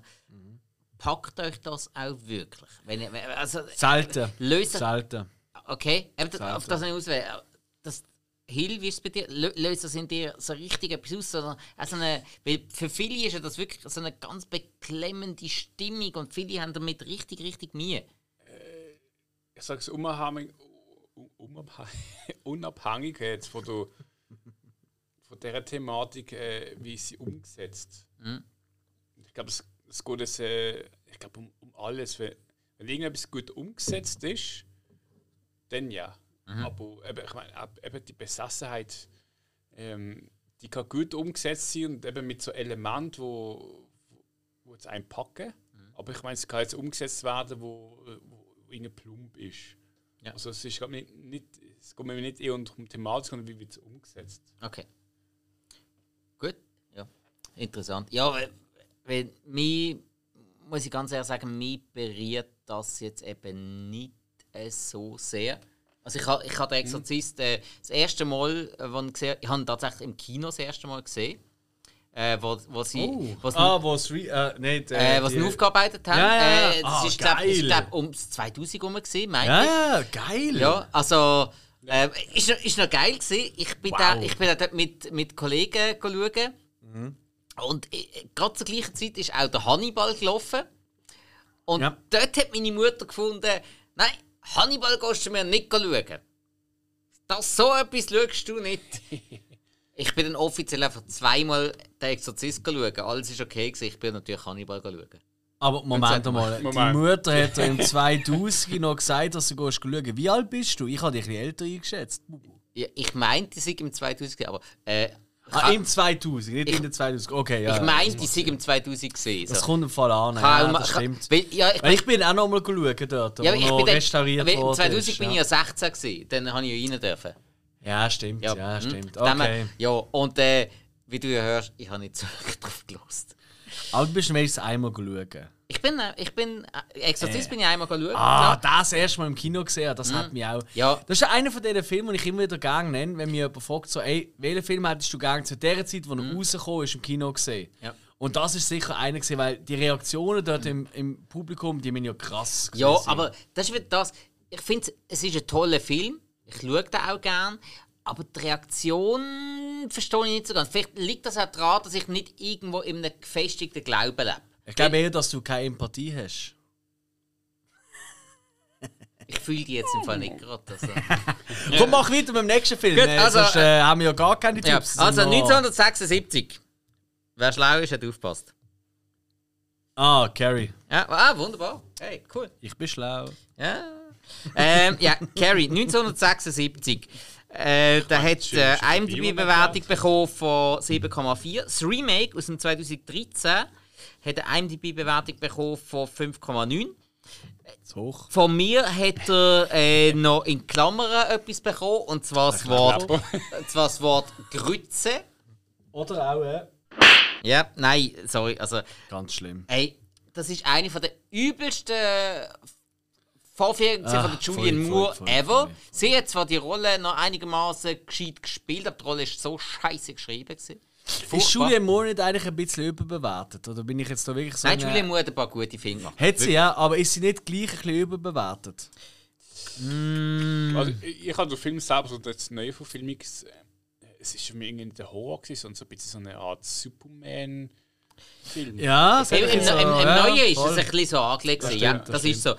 Packt euch das auch wirklich? Selten. Selten. Okay, auf das nicht auswählen. Hill, wie ist es bei dir? Löst das in dir so richtig etwas aus? Weil für viele ist das wirklich so eine ganz beklemmende Stimmung und viele haben damit richtig, richtig Mühe. Ich sage es unabhängig jetzt von dieser Thematik, wie sie umgesetzt. Mhm. Ich glaube, es geht jetzt, ich glaube, um alles. Wenn irgendetwas gut umgesetzt ist, dann ja. Mhm. Aber ich meine, eben die Besessenheit, die kann gut umgesetzt sein und eben mit so Elementen, wo es einen packen. Aber ich meine, es kann jetzt umgesetzt werden, wo irgendwie plump ist. Ja. Also es ist nicht, es geht mir nicht eher um die Thematik, sondern wie wird es umgesetzt. Okay. Gut, ja. Interessant. Ja, weil mich, muss ich ganz ehrlich sagen, mich berührt das jetzt eben nicht so sehr. Also ich habe den Exorzist das erste Mal, ich habe ihn tatsächlich im Kino das erste Mal gesehen. Was sie aufgearbeitet haben. Ja. Das ist, glaube ich, ums 2000 herum gewesen, meine ich. Ja, geil! Ja, also, ist noch geil gewesen. Ich bin da dort mit Kollegen schauen. Mhm. Und gerade zur gleichen Zeit ist auch der Hannibal gelaufen. Und dort hat meine Mutter gefunden, nein, Hannibal kannst du mir nicht schauen. So etwas schaust du nicht. Ich bin dann offiziell einfach zweimal den Exorzist schauen. Alles war okay, ich bin natürlich Hannibal schauen. Aber Moment mal. Die Mutter hat im 2000 noch gesagt, dass du schauen. Wie alt bist du? Ich habe dich ein bisschen älter eingeschätzt. Ja, ich meinte, die sind im 2000, aber... im 2000, nicht in den 2000. Okay, ja. Ich meinte, die sind im 2000 gesehen. So. Das kommt im Fall an, das stimmt. Ich bin auch noch mal schauen dort, ja, wo noch restauriert wurde. Im 2000 war ich ja 16 gewesen, dann habe ich ja rein dürfen. Ja, stimmt. Ja, ja, stimmt. Okay. Ja, und wie du ja hörst, ich habe nicht so drauf gelost. Aber du bist wenigstens einmal schauen. Exorzist bin ich einmal schauen. Ah, klar. Das erste Mal im Kino gesehen, das hat mich auch... Ja. Das ist einer von diesen Filmen, die ich immer wieder gerne nenne, wenn mich jemand fragt, so, ey, welchen Film hättest du gerne zu der Zeit, wo er rausgekommen ist, im Kino gesehen? Ja. Und das ist sicher einer gewesen, weil die Reaktionen dort im Publikum, die sind ja krass gewesen. Ja, aber das ist das... Ich finde, es ist ein toller Film. Ich schaue den auch gerne, aber die Reaktion verstehe ich nicht so ganz. Vielleicht liegt das auch daran, dass ich nicht irgendwo in einem gefestigten Glauben lebe. Ich glaube eher, dass du keine Empathie hast. Ich fühle die jetzt im Fall nicht gerade. Also. Komm, mach weiter mit dem nächsten Film. Gut, also, sonst haben wir ja gar keine Tipps. Ja, also 1976. Wer schlau ist, hat aufgepasst. Ah, Carrie. Ja, wunderbar. Hey, cool. Ich bin schlau. Ja. Carrie, 1976. Der hat eine IMDb-Bewertung bekommen von 7,4. Das Remake aus dem 2013 hat eine IMDb-Bewertung bekommen von 5,9. Hoch. Von mir hat er noch in Klammern etwas bekommen, und zwar das Wort Grütze. Oder auch, ja, nein, sorry. Also, ganz schlimm. Ey, das ist eine der übelsten Vorführung von Julianne Moore ever. Sie hat zwar die Rolle noch einigermaßen gescheit gespielt, aber die Rolle war so scheiße geschrieben. Ist Julianne Moore nicht eigentlich ein bisschen überbewertet? Oder bin ich jetzt da wirklich so? Nein, Julianne Moore hat ein paar gute Filme gemacht. Hat sie, ja, aber ist sie nicht gleich ein bisschen überbewertet? Also, ich habe den Film selber, so das neue von Filmen, es ist für mich irgendwie nicht der Horror, sondern so ein bisschen so eine Art Superman. Film. Ja, im Neuen ist es ein bisschen so angelegt. Das stimmt, ja, das ist so.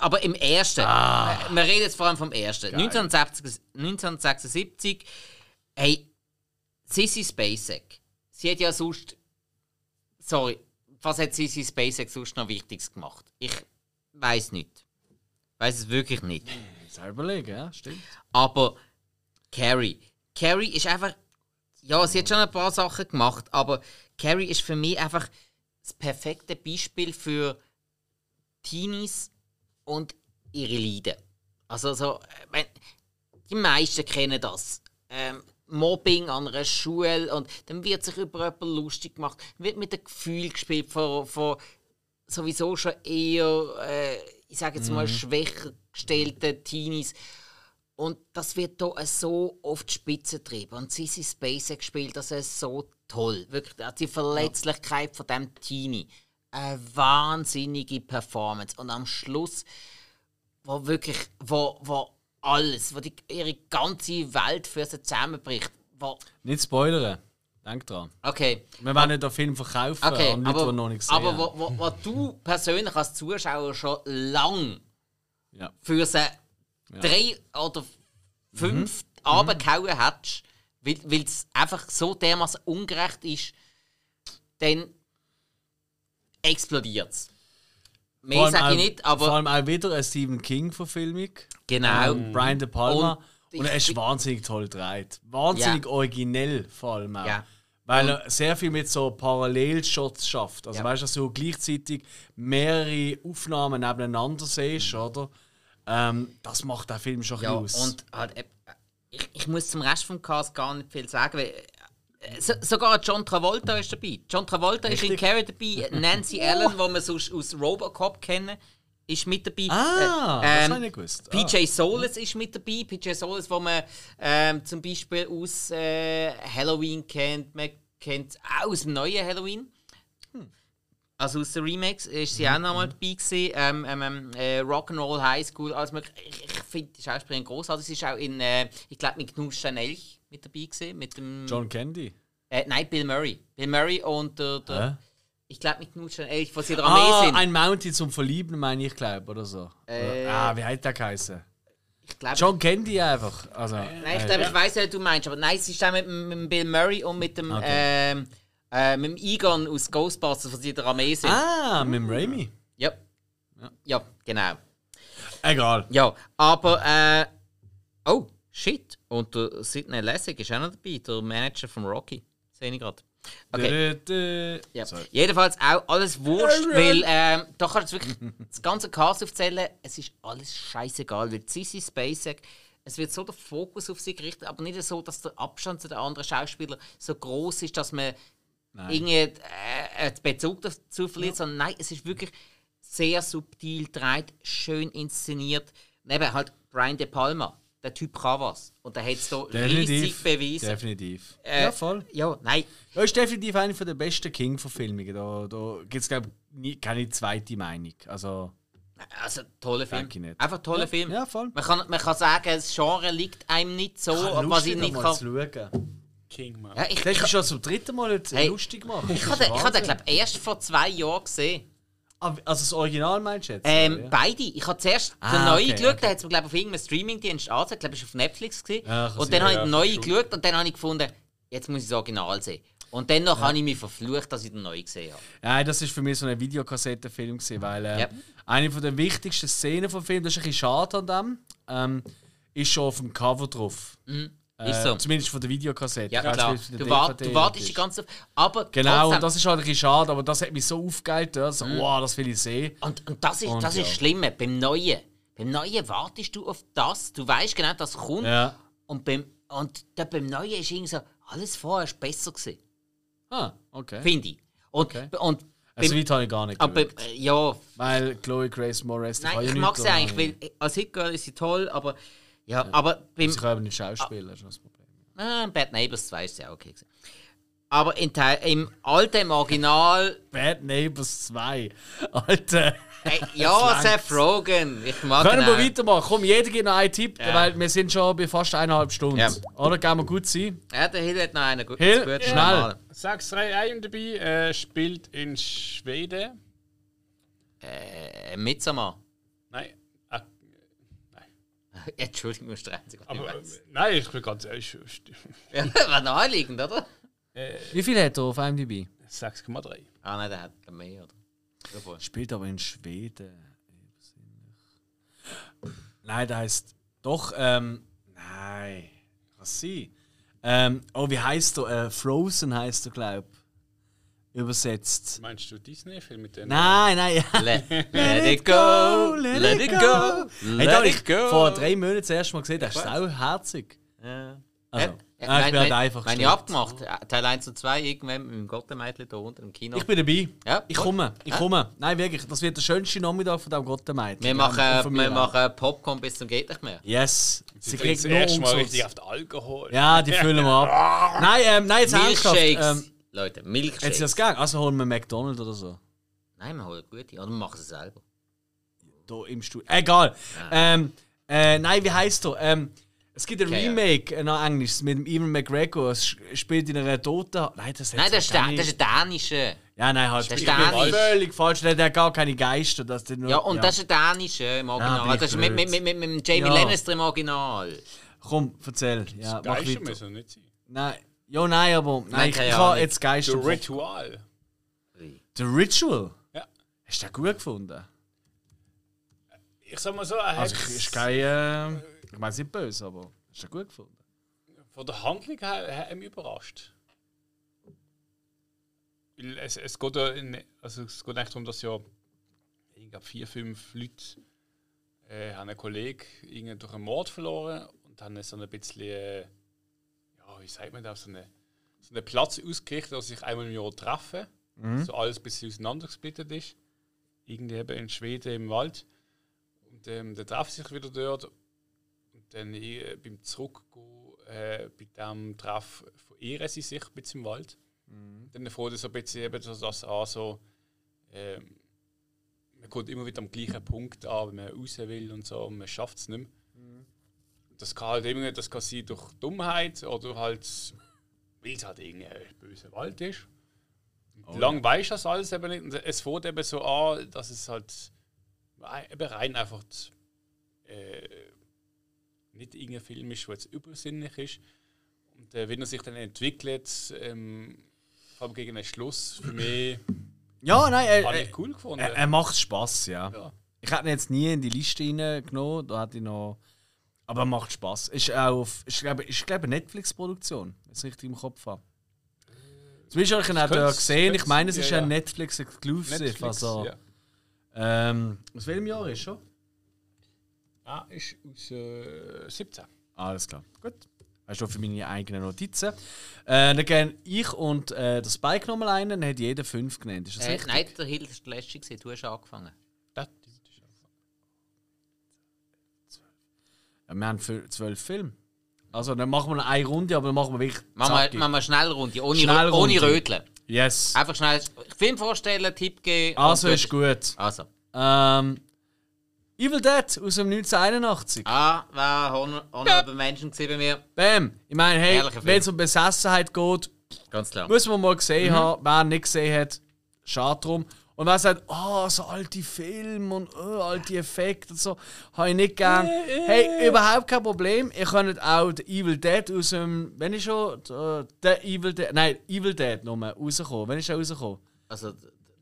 Aber im Ersten, wir reden jetzt vor allem vom Ersten. 1976, hey, Sissy Spacek. Sie hat ja sonst, sorry, was hat Sissy Spacek sonst noch Wichtiges gemacht? Ich weiß nicht. Ich weiß es wirklich nicht. Selber legen, ja, stimmt. Aber Carrie ist einfach, ja, sie hat schon ein paar Sachen gemacht, aber Carrie ist für mich einfach das perfekte Beispiel für Teenies und ihre Leiden. Also so, die meisten kennen das. Mobbing an einer Schule, und dann wird sich über jemanden lustig gemacht, wird mit dem Gefühl gespielt von sowieso schon eher, ich sage jetzt mal, schwächer gestellten Teenies. Und das wird hier so oft Spitze getrieben. Und Sissy Spacek spielt das so toll. Wirklich, die Verletzlichkeit von diesem Teenie. Eine wahnsinnige Performance. Und am Schluss, wo alles, ihre ganze Welt für sie zusammenbricht. Nicht spoilern. Denk dran. Okay. Wir wollen nicht den Film verkaufen an Leute, die noch nicht sehen. Aber wo du persönlich als Zuschauer schon lange für sie 3 oder 5 runtergehauen hättest, weil es einfach so dermaßen ungerecht ist, dann explodiert es. Mehr sage ich nicht, aber... Vor allem auch wieder eine Stephen King-Verfilmung. Genau. Brian De Palma. Und er ist wahnsinnig toll gedreht. Wahnsinnig originell vor allem auch. Ja. Weil er sehr viel mit so Parallelshots schafft. Also weißt du, dass du gleichzeitig mehrere Aufnahmen nebeneinander siehst, oder? Das macht den Film schon ein bisschen aus. Und halt, ich muss zum Rest des Casts gar nicht viel sagen, weil sogar John Travolta ist dabei. John Travolta ist in Carrie dabei. Nancy Allen, die wir sonst aus Robocop kennen, ist mit dabei. Das habe ich nicht gewusst. PJ Solis ist mit dabei. PJ Solis, den man zum Beispiel aus Halloween kennt. Man kennt auch aus dem neuen Halloween. Also aus den Remakes ist sie auch noch mal dabei gewesen. Rock'n'Roll High School, alles mögliche. Ich finde die Schauspielerin großartig. Sie ist auch in, ich glaube, mit Knus Elch mit dabei gewesen. Mit dem John Candy? Nein, Bill Murray. Bill Murray und der ich glaube, mit Knus Elch, was sie in der Armee sind. Ein Mountie zum Verlieben, meine ich, glaube oder so. Wie heißt der geheißen? John Candy einfach. Also, nein, ich glaube, ich weiß ja, was du meinst. Aber nein, sie ist auch mit Bill Murray und mit dem... Okay. Mit dem Egon aus Ghostbusters, von der Armee sind. Mit dem Raimi? Ja. Ja, genau. Egal. Ja, aber oh, shit. Und der Sidney Lessig ist auch noch dabei, der Manager von Rocky. Sehe ich gerade. Okay. Ja. Jedenfalls auch alles wurscht, weil da kannst du wirklich das ganze Cast aufzählen. Es ist alles scheißegal, weil Sissy Spacek, es wird so der Fokus auf sie gerichtet, aber nicht so, dass der Abstand zu den anderen Schauspielern so groß ist, dass man irgendwie Bezug dazu verliert, sondern nein, es ist wirklich sehr subtil gedreht, schön inszeniert. Neben halt Brian De Palma, der Typ kann was. Und der hat es hier riesig bewiesen. Definitiv. Ja, voll. Ja, nein. Er ist definitiv einer der besten King-Verfilmungen. Da gibt es, glaube ich, keine zweite Meinung. Also tolle Film. Einfach tolle Film. Ja, voll. Man kann sagen, das Genre liegt einem nicht so, was ich nicht kann. King, man. Ja, ich denke schon zum dritten Mal jetzt lustig machen. Ich habe den, glaube ich, erst vor 2 Jahren gesehen. Also das Original meinst du jetzt? Beide. Ich habe zuerst den neuen geschaut, der hat es mir, glaube ich, auf irgendeinem Streamingdienst angezeigt. Ich glaube, es war auf Netflix. Und dann habe ich den neuen geschaut und dann habe ich gefunden, jetzt muss ich das Original sehen. Und dennoch habe ich mich verflucht, dass ich den neuen gesehen habe. Nein, das war für mich so ein Videokassettenfilm, weil eine der wichtigsten Szenen vom Film, das ist ein bisschen schade an dem, ist schon auf dem Cover drauf. Mhm. Ist so. Zumindest von der Videokassette. Ja, klar. Du wartest die ganze Zeit. Genau, und das ist halt ein bisschen schade, aber das hat mich so aufgeheilt. Also, wow, das will ich sehen. Und das ist schlimm beim Neuen. Beim Neuen wartest du auf das. Du weißt genau, das kommt. Ja. Und beim Neuen ist irgendwie so, alles vorher war besser gewesen. Okay. Finde ich. Und also weit habe ich gar nicht gewirkt. Weil Chloe Grace Moretz... Nein, ich mag sie eigentlich, weil als Hit-Girl ist sie toll, aber... Ja, aber beim... Sie können nicht Schauspieler, das ist das Problem. Bad Neighbors 2 ist ja okay. Aber im alten Original... Bad Neighbors 2. Alter. Ja, Seth Rogen. Ich mag können wir weitermachen? Komm, jeder gibt noch einen Tipp, weil wir sind schon bei fast 1,5 Stunden. Ja. Oder? Gehen wir gut sein? Ja, der Hill hat noch einen. Hill, schnell. 6-3-1 dabei, spielt in Schweden. Midsommar. Nein. Entschuldigung, ich nein, ich bin ganz ehrlich. War naheliegend, oder? Wie viel hat er auf IMDb? 6,3. Nein, der hat mehr, oder? Obwohl. Spielt aber in Schweden. Nein, der heisst doch, nein. Was sie? Wie heisst er? Frozen heisst er, glaube ich. Übersetzt. Meinst du Disney-Film mit denen? Nein. Let it go. Hey, vor 3 Monaten das erste Mal gesehen, das ist sauherzig. Ja. Also, ich bin halt einfach gestört. Ich abgemacht, Teil 1 und 2, irgendwann mit dem Gottemeitli da unten im Kino. Ich bin dabei. Ja, ich komme. Nein, wirklich, das wird der schönste Nachmittag von diesem Gottemeitli. Wir machen Popcorn bis zum geht nicht mehr. Yes. Sie kriegt nur erstmal richtig auf den Alkohol. Ja, die füllen wir ab. Nein, jetzt Milchshakes. Leute, Milchshakes. Hättest du das gern? Also holen wir McDonald's oder so? Nein, wir holen gute. Oder wir machen es selber. Da im Studio. Egal. Nein, wie heisst du? Es gibt ein Remake nach Englisch mit dem Ewan McGregor. Es spielt in einer toten... Nein, das ist ein dänischer. Ja, nein, halt. Das ist völlig falsch. Der hat gar keine Geister. Das ist ein dänischer im Original. Das ist mit Jamie Lannister im Original. Komm, erzähl. Ja, das Geister müssen nicht sein. Nein. Ja, nein, aber nein, ich kann jetzt Geister... The Ritual. The Ritual? Ja. Hast du den gut gefunden? Ich sag mal so, er hat... Also, ist kein... ich meine, es ist nicht böse, aber... Hast du den gut gefunden? Von der Handlung her hat er mich überrascht. Es geht ja... Also, es geht eigentlich darum, dass ja... Ich glaube, 4, 5 Leute... habe einen Kollegen durch einen Mord verloren und habe so ein bisschen, ja, wie sagt man das, so einen Platz ausgerichtet, dass ich einmal im Jahr treffe, so alles ein bisschen auseinandergesplittert ist. Irgendwie eben in Schweden im Wald. Und dann treffe ich wieder dort. Und dann beim Zurückgehen, bei diesem Treff verirren sie sich ein bisschen im Wald. Dann fängt es so ein bisschen eben das an, so, man kommt immer wieder am gleichen Punkt an, wenn man raus will und so, und man schafft es nicht mehr. Das kann halt irgendwie, das kann sein durch Dummheit oder halt, weil es halt irgendein böser Wald ist. Oh. Lang weisst du das alles eben nicht. Und es fängt eben so an, dass es halt eben rein einfach nicht irgendein Film ist, der jetzt übersinnlich ist. Und wenn er sich dann entwickelt, vor allem gegen den Schluss, für mich ja, nein, habe ich cool gefunden. Er macht Spass, ja. Ich hätte ihn jetzt nie in die Liste reingenommen, da hätte ich noch... Aber er macht Spass. Ist auch auf, ich glaube, eine Netflix-Produktion, wenn ich es richtig im Kopf habe. Zumindest habe ich ihn auch da gesehen. Ich meine, es ist ein Netflix-Exclusive. Also, ja. Aus welchem Jahr ist schon? Ah, ist aus 17. Alles klar, gut. Hast du für meine eigenen Notizen. Dann gehen ich und der Spike nochmal einen, dann hat jeder 5 genannt. Ist das richtig? Nein, der Hill ist der letzte gewesen. Du hast angefangen. Ja, wir haben 12 Filme. Also dann machen wir eine Runde, aber dann machen wir wirklich zackig. Machen wir eine Schnellrunde, ohne Röteln. Yes. Einfach schnell Film vorstellen, Tipp geben. Also ist gut. Also. Evil Dead aus dem 1981. Ah, war Honorable Menschen bei mir. Bam! Ich meine, hey, wenn es um Besessenheit geht, ganz klar, müssen wir mal gesehen haben. Wer nicht gesehen hat, schade drum. Und wer sagt, oh, so alte Filme und alte Effekte und so, habe ich nicht gern. Hey, überhaupt kein Problem. Ihr könnt auch den Evil Dead aus dem, wenn ich schon, der Evil Dead, nein, Evil Dead nochmal rausgekommen. Wenn ich schon rausgekommen? Also,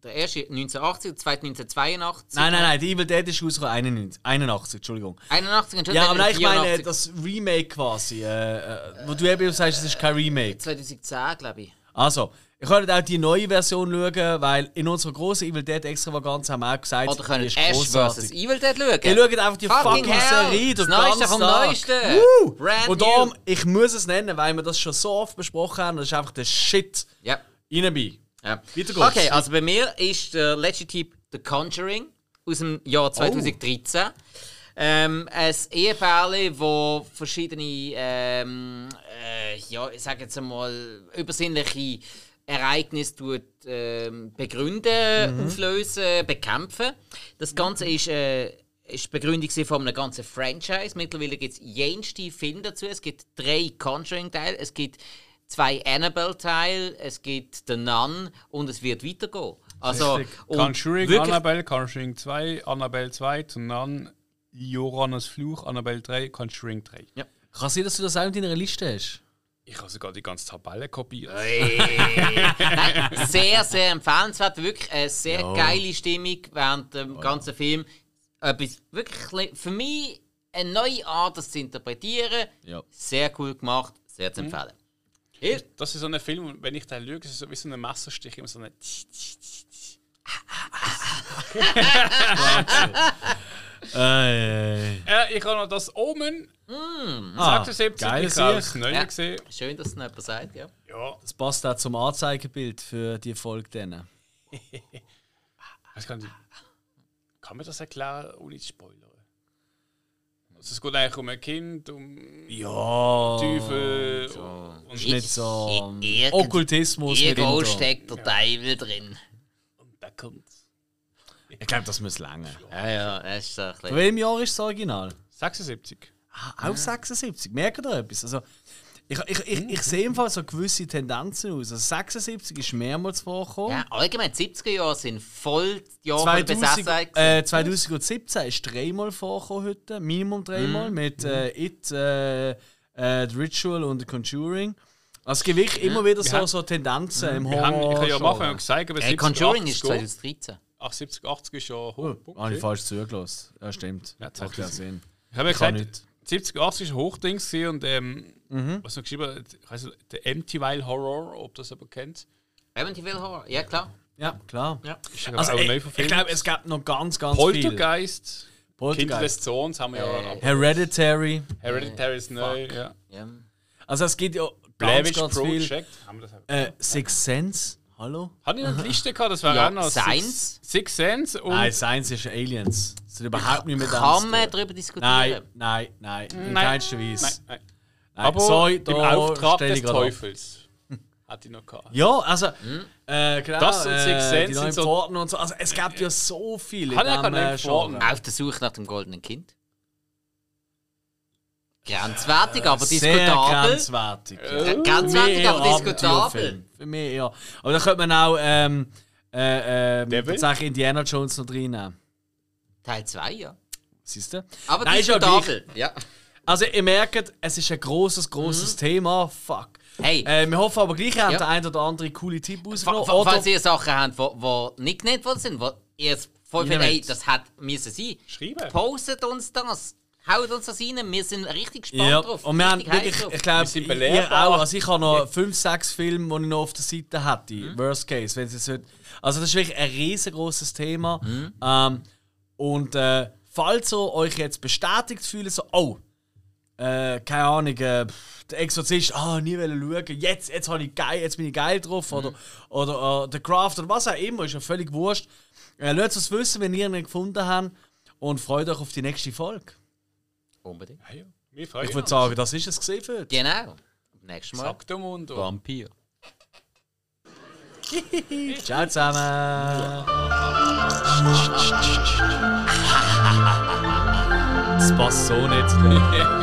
der erste 1980, der zweite 1982. Nein, die Evil Dead ist rausgekommen 81, Entschuldigung. 81, Entschuldigung. Ja, aber nein, ich meine das Remake quasi, wo du eben sagst, es ist kein Remake. 2010, glaube ich. Also, ihr könnt auch die neue Version schauen, weil in unserer grossen Evil Dead Extravaganz haben wir auch gesagt, oder könnt ihr Ash vs. Evil Dead schauen? Ihr schaut einfach die fucking Serie durch ganz Tag. Neueste. Und darum, ich muss es nennen, weil wir das schon so oft besprochen haben, das ist einfach der Shit. Ja. Reinbei. Ja. Okay, also bei mir ist der letzte Typ The Conjuring aus dem Jahr 2013. Oh. Ein Ehepaar, wo verschiedene, ich sage jetzt einmal, übersinnliche Ereignisse begründen, auflösen, bekämpfen. Das Ganze ist Begründung von einem ganzen Franchise. Mittlerweile gibt es jenste Filme dazu. Es gibt 3 Conjuring-Teile, es gibt 2 Annabelle-Teile, es gibt The Nun und es wird weitergehen. Also, Conjuring, Annabelle, Conjuring 2, Annabelle 2, The Nun, Jorannes Fluch, Annabelle 3, Conjuring 3. Ja. Kann sein, dass du das auch in deiner Liste hast? Ich habe sogar die ganze Tabelle kopiert. Nein, sehr, sehr empfehlenswert. Wirklich eine sehr geile Stimmung während dem ganzen Film. Etwas wirklich für mich eine neue Art, das zu interpretieren. Ja. Sehr cool gemacht, sehr zu empfehlen. Ja. Das ist so ein Film, wenn ich den schaue, ist es so wie so ein Messerstich, immer so ein. Ich habe noch das Omen. 76, ich habe das Neue gesehen. Schön, dass es noch jemand sagt, ja. Das passt auch zum Anzeigebild für die Folge denen. Kann man das erklären, ohne zu spoilern? Also es geht eigentlich um ein Kind, Teufel und ist nicht so Okkultismus. Irgendwo steckt der Teufel drin. Und da kommt's. Ich glaube, das muss länger. Ja, das ist ein. Von welchem Jahr ist das Original? 76. Ah, auch 76. Merkt ihr etwas? Also, ich sehe im Fall so gewisse Tendenzen aus. Also 76 ist mehrmals vorgekommen. Ja, allgemein, die 70er Jahre sind voll die Jahre von Besessenheit. 2017 ist 3-mal vorgekommen heute. Minimum 3-mal. Mit It, The Ritual und The Conjuring. Also es gibt wirklich immer wieder so Tendenzen im Horror. Ich habe ja machen und gesagt, aber 70, Conjuring ist 2013. 70, 80 ist ja Hochpunkt. Ich falsch zugelassen. Ja, stimmt. Ja, macht ja Sinn. Ich habe ja gesagt, 70, 80 war Hochdings und was noch geschrieben, ich weiss nicht, der Amityville Horror, ob das jemand kennt. Amityville Horror, ja klar. Ja, klar. Ja. Ich glaube, es gab noch ganz, ganz viel. Poltergeist. Kindless Zones haben wir ja. Hereditary. Hereditary ist neu, ja. Yeah. Also es geht ja ganz Project. Viel. Sixth Sense. Hallo? Hat ich noch eine Liste gehabt? Das war ja, auch noch Science? Sixth Sense und... Nein, Science ist Aliens. Das hat überhaupt nicht mit Aliens. Kann man darüber diskutieren? Nein. In keinster Weise. Nein. Aber sorry, im Auftrag des Teufels. Hat die noch gehabt. Ja, also genau, das und Sixth Sense die sind so Forten und so. Also es gibt ja so viele. Hat ja keine Forten. Auf der Suche nach dem goldenen Kind. Grenzwertig, aber diskutabel. Grenzwertig, aber diskutabel. Für mich ja. Aber da könnte man auch tatsächlich Indiana Jones noch reinnehmen. Teil 2, ja. Siehst du? Aber nein, diskutabel. Ja. Also ihr merkt, es ist ein grosses Thema. Fuck. Hey. Wir hoffen aber gleich, ihr habt den einen oder anderen coole Tipp rausgenommen. Falls ihr Sachen habt, die nicht genannt worden sind, wo ihr vollkommen, hey, das hat müssen sein. Schreiben. Postet uns das. Haut uns das rein. Wir sind richtig gespannt drauf. Und wir haben wirklich, drauf. Ich glaube, ihr auch. Also ich habe noch 5-6 Filme, die ich noch auf der Seite hätte. Worst Case. Wenn es heute... Also das ist wirklich ein riesengroßes Thema. Und falls ihr euch jetzt bestätigt fühlt, so, oh, keine Ahnung, der Exorzist, nie schauen, jetzt habe ich geil, jetzt bin ich geil drauf, oder The Craft oder was auch immer, ist ja völlig wurscht. Lasst uns wissen, wenn ihr ihn gefunden habt, und freut euch auf die nächste Folge. Unbedingt. Ja. Ich würde sagen, das ist es gesehen für heute. Genau. Nächstes Mal. Saktamundo. Vampir. Ciao zusammen. Das passt so nicht.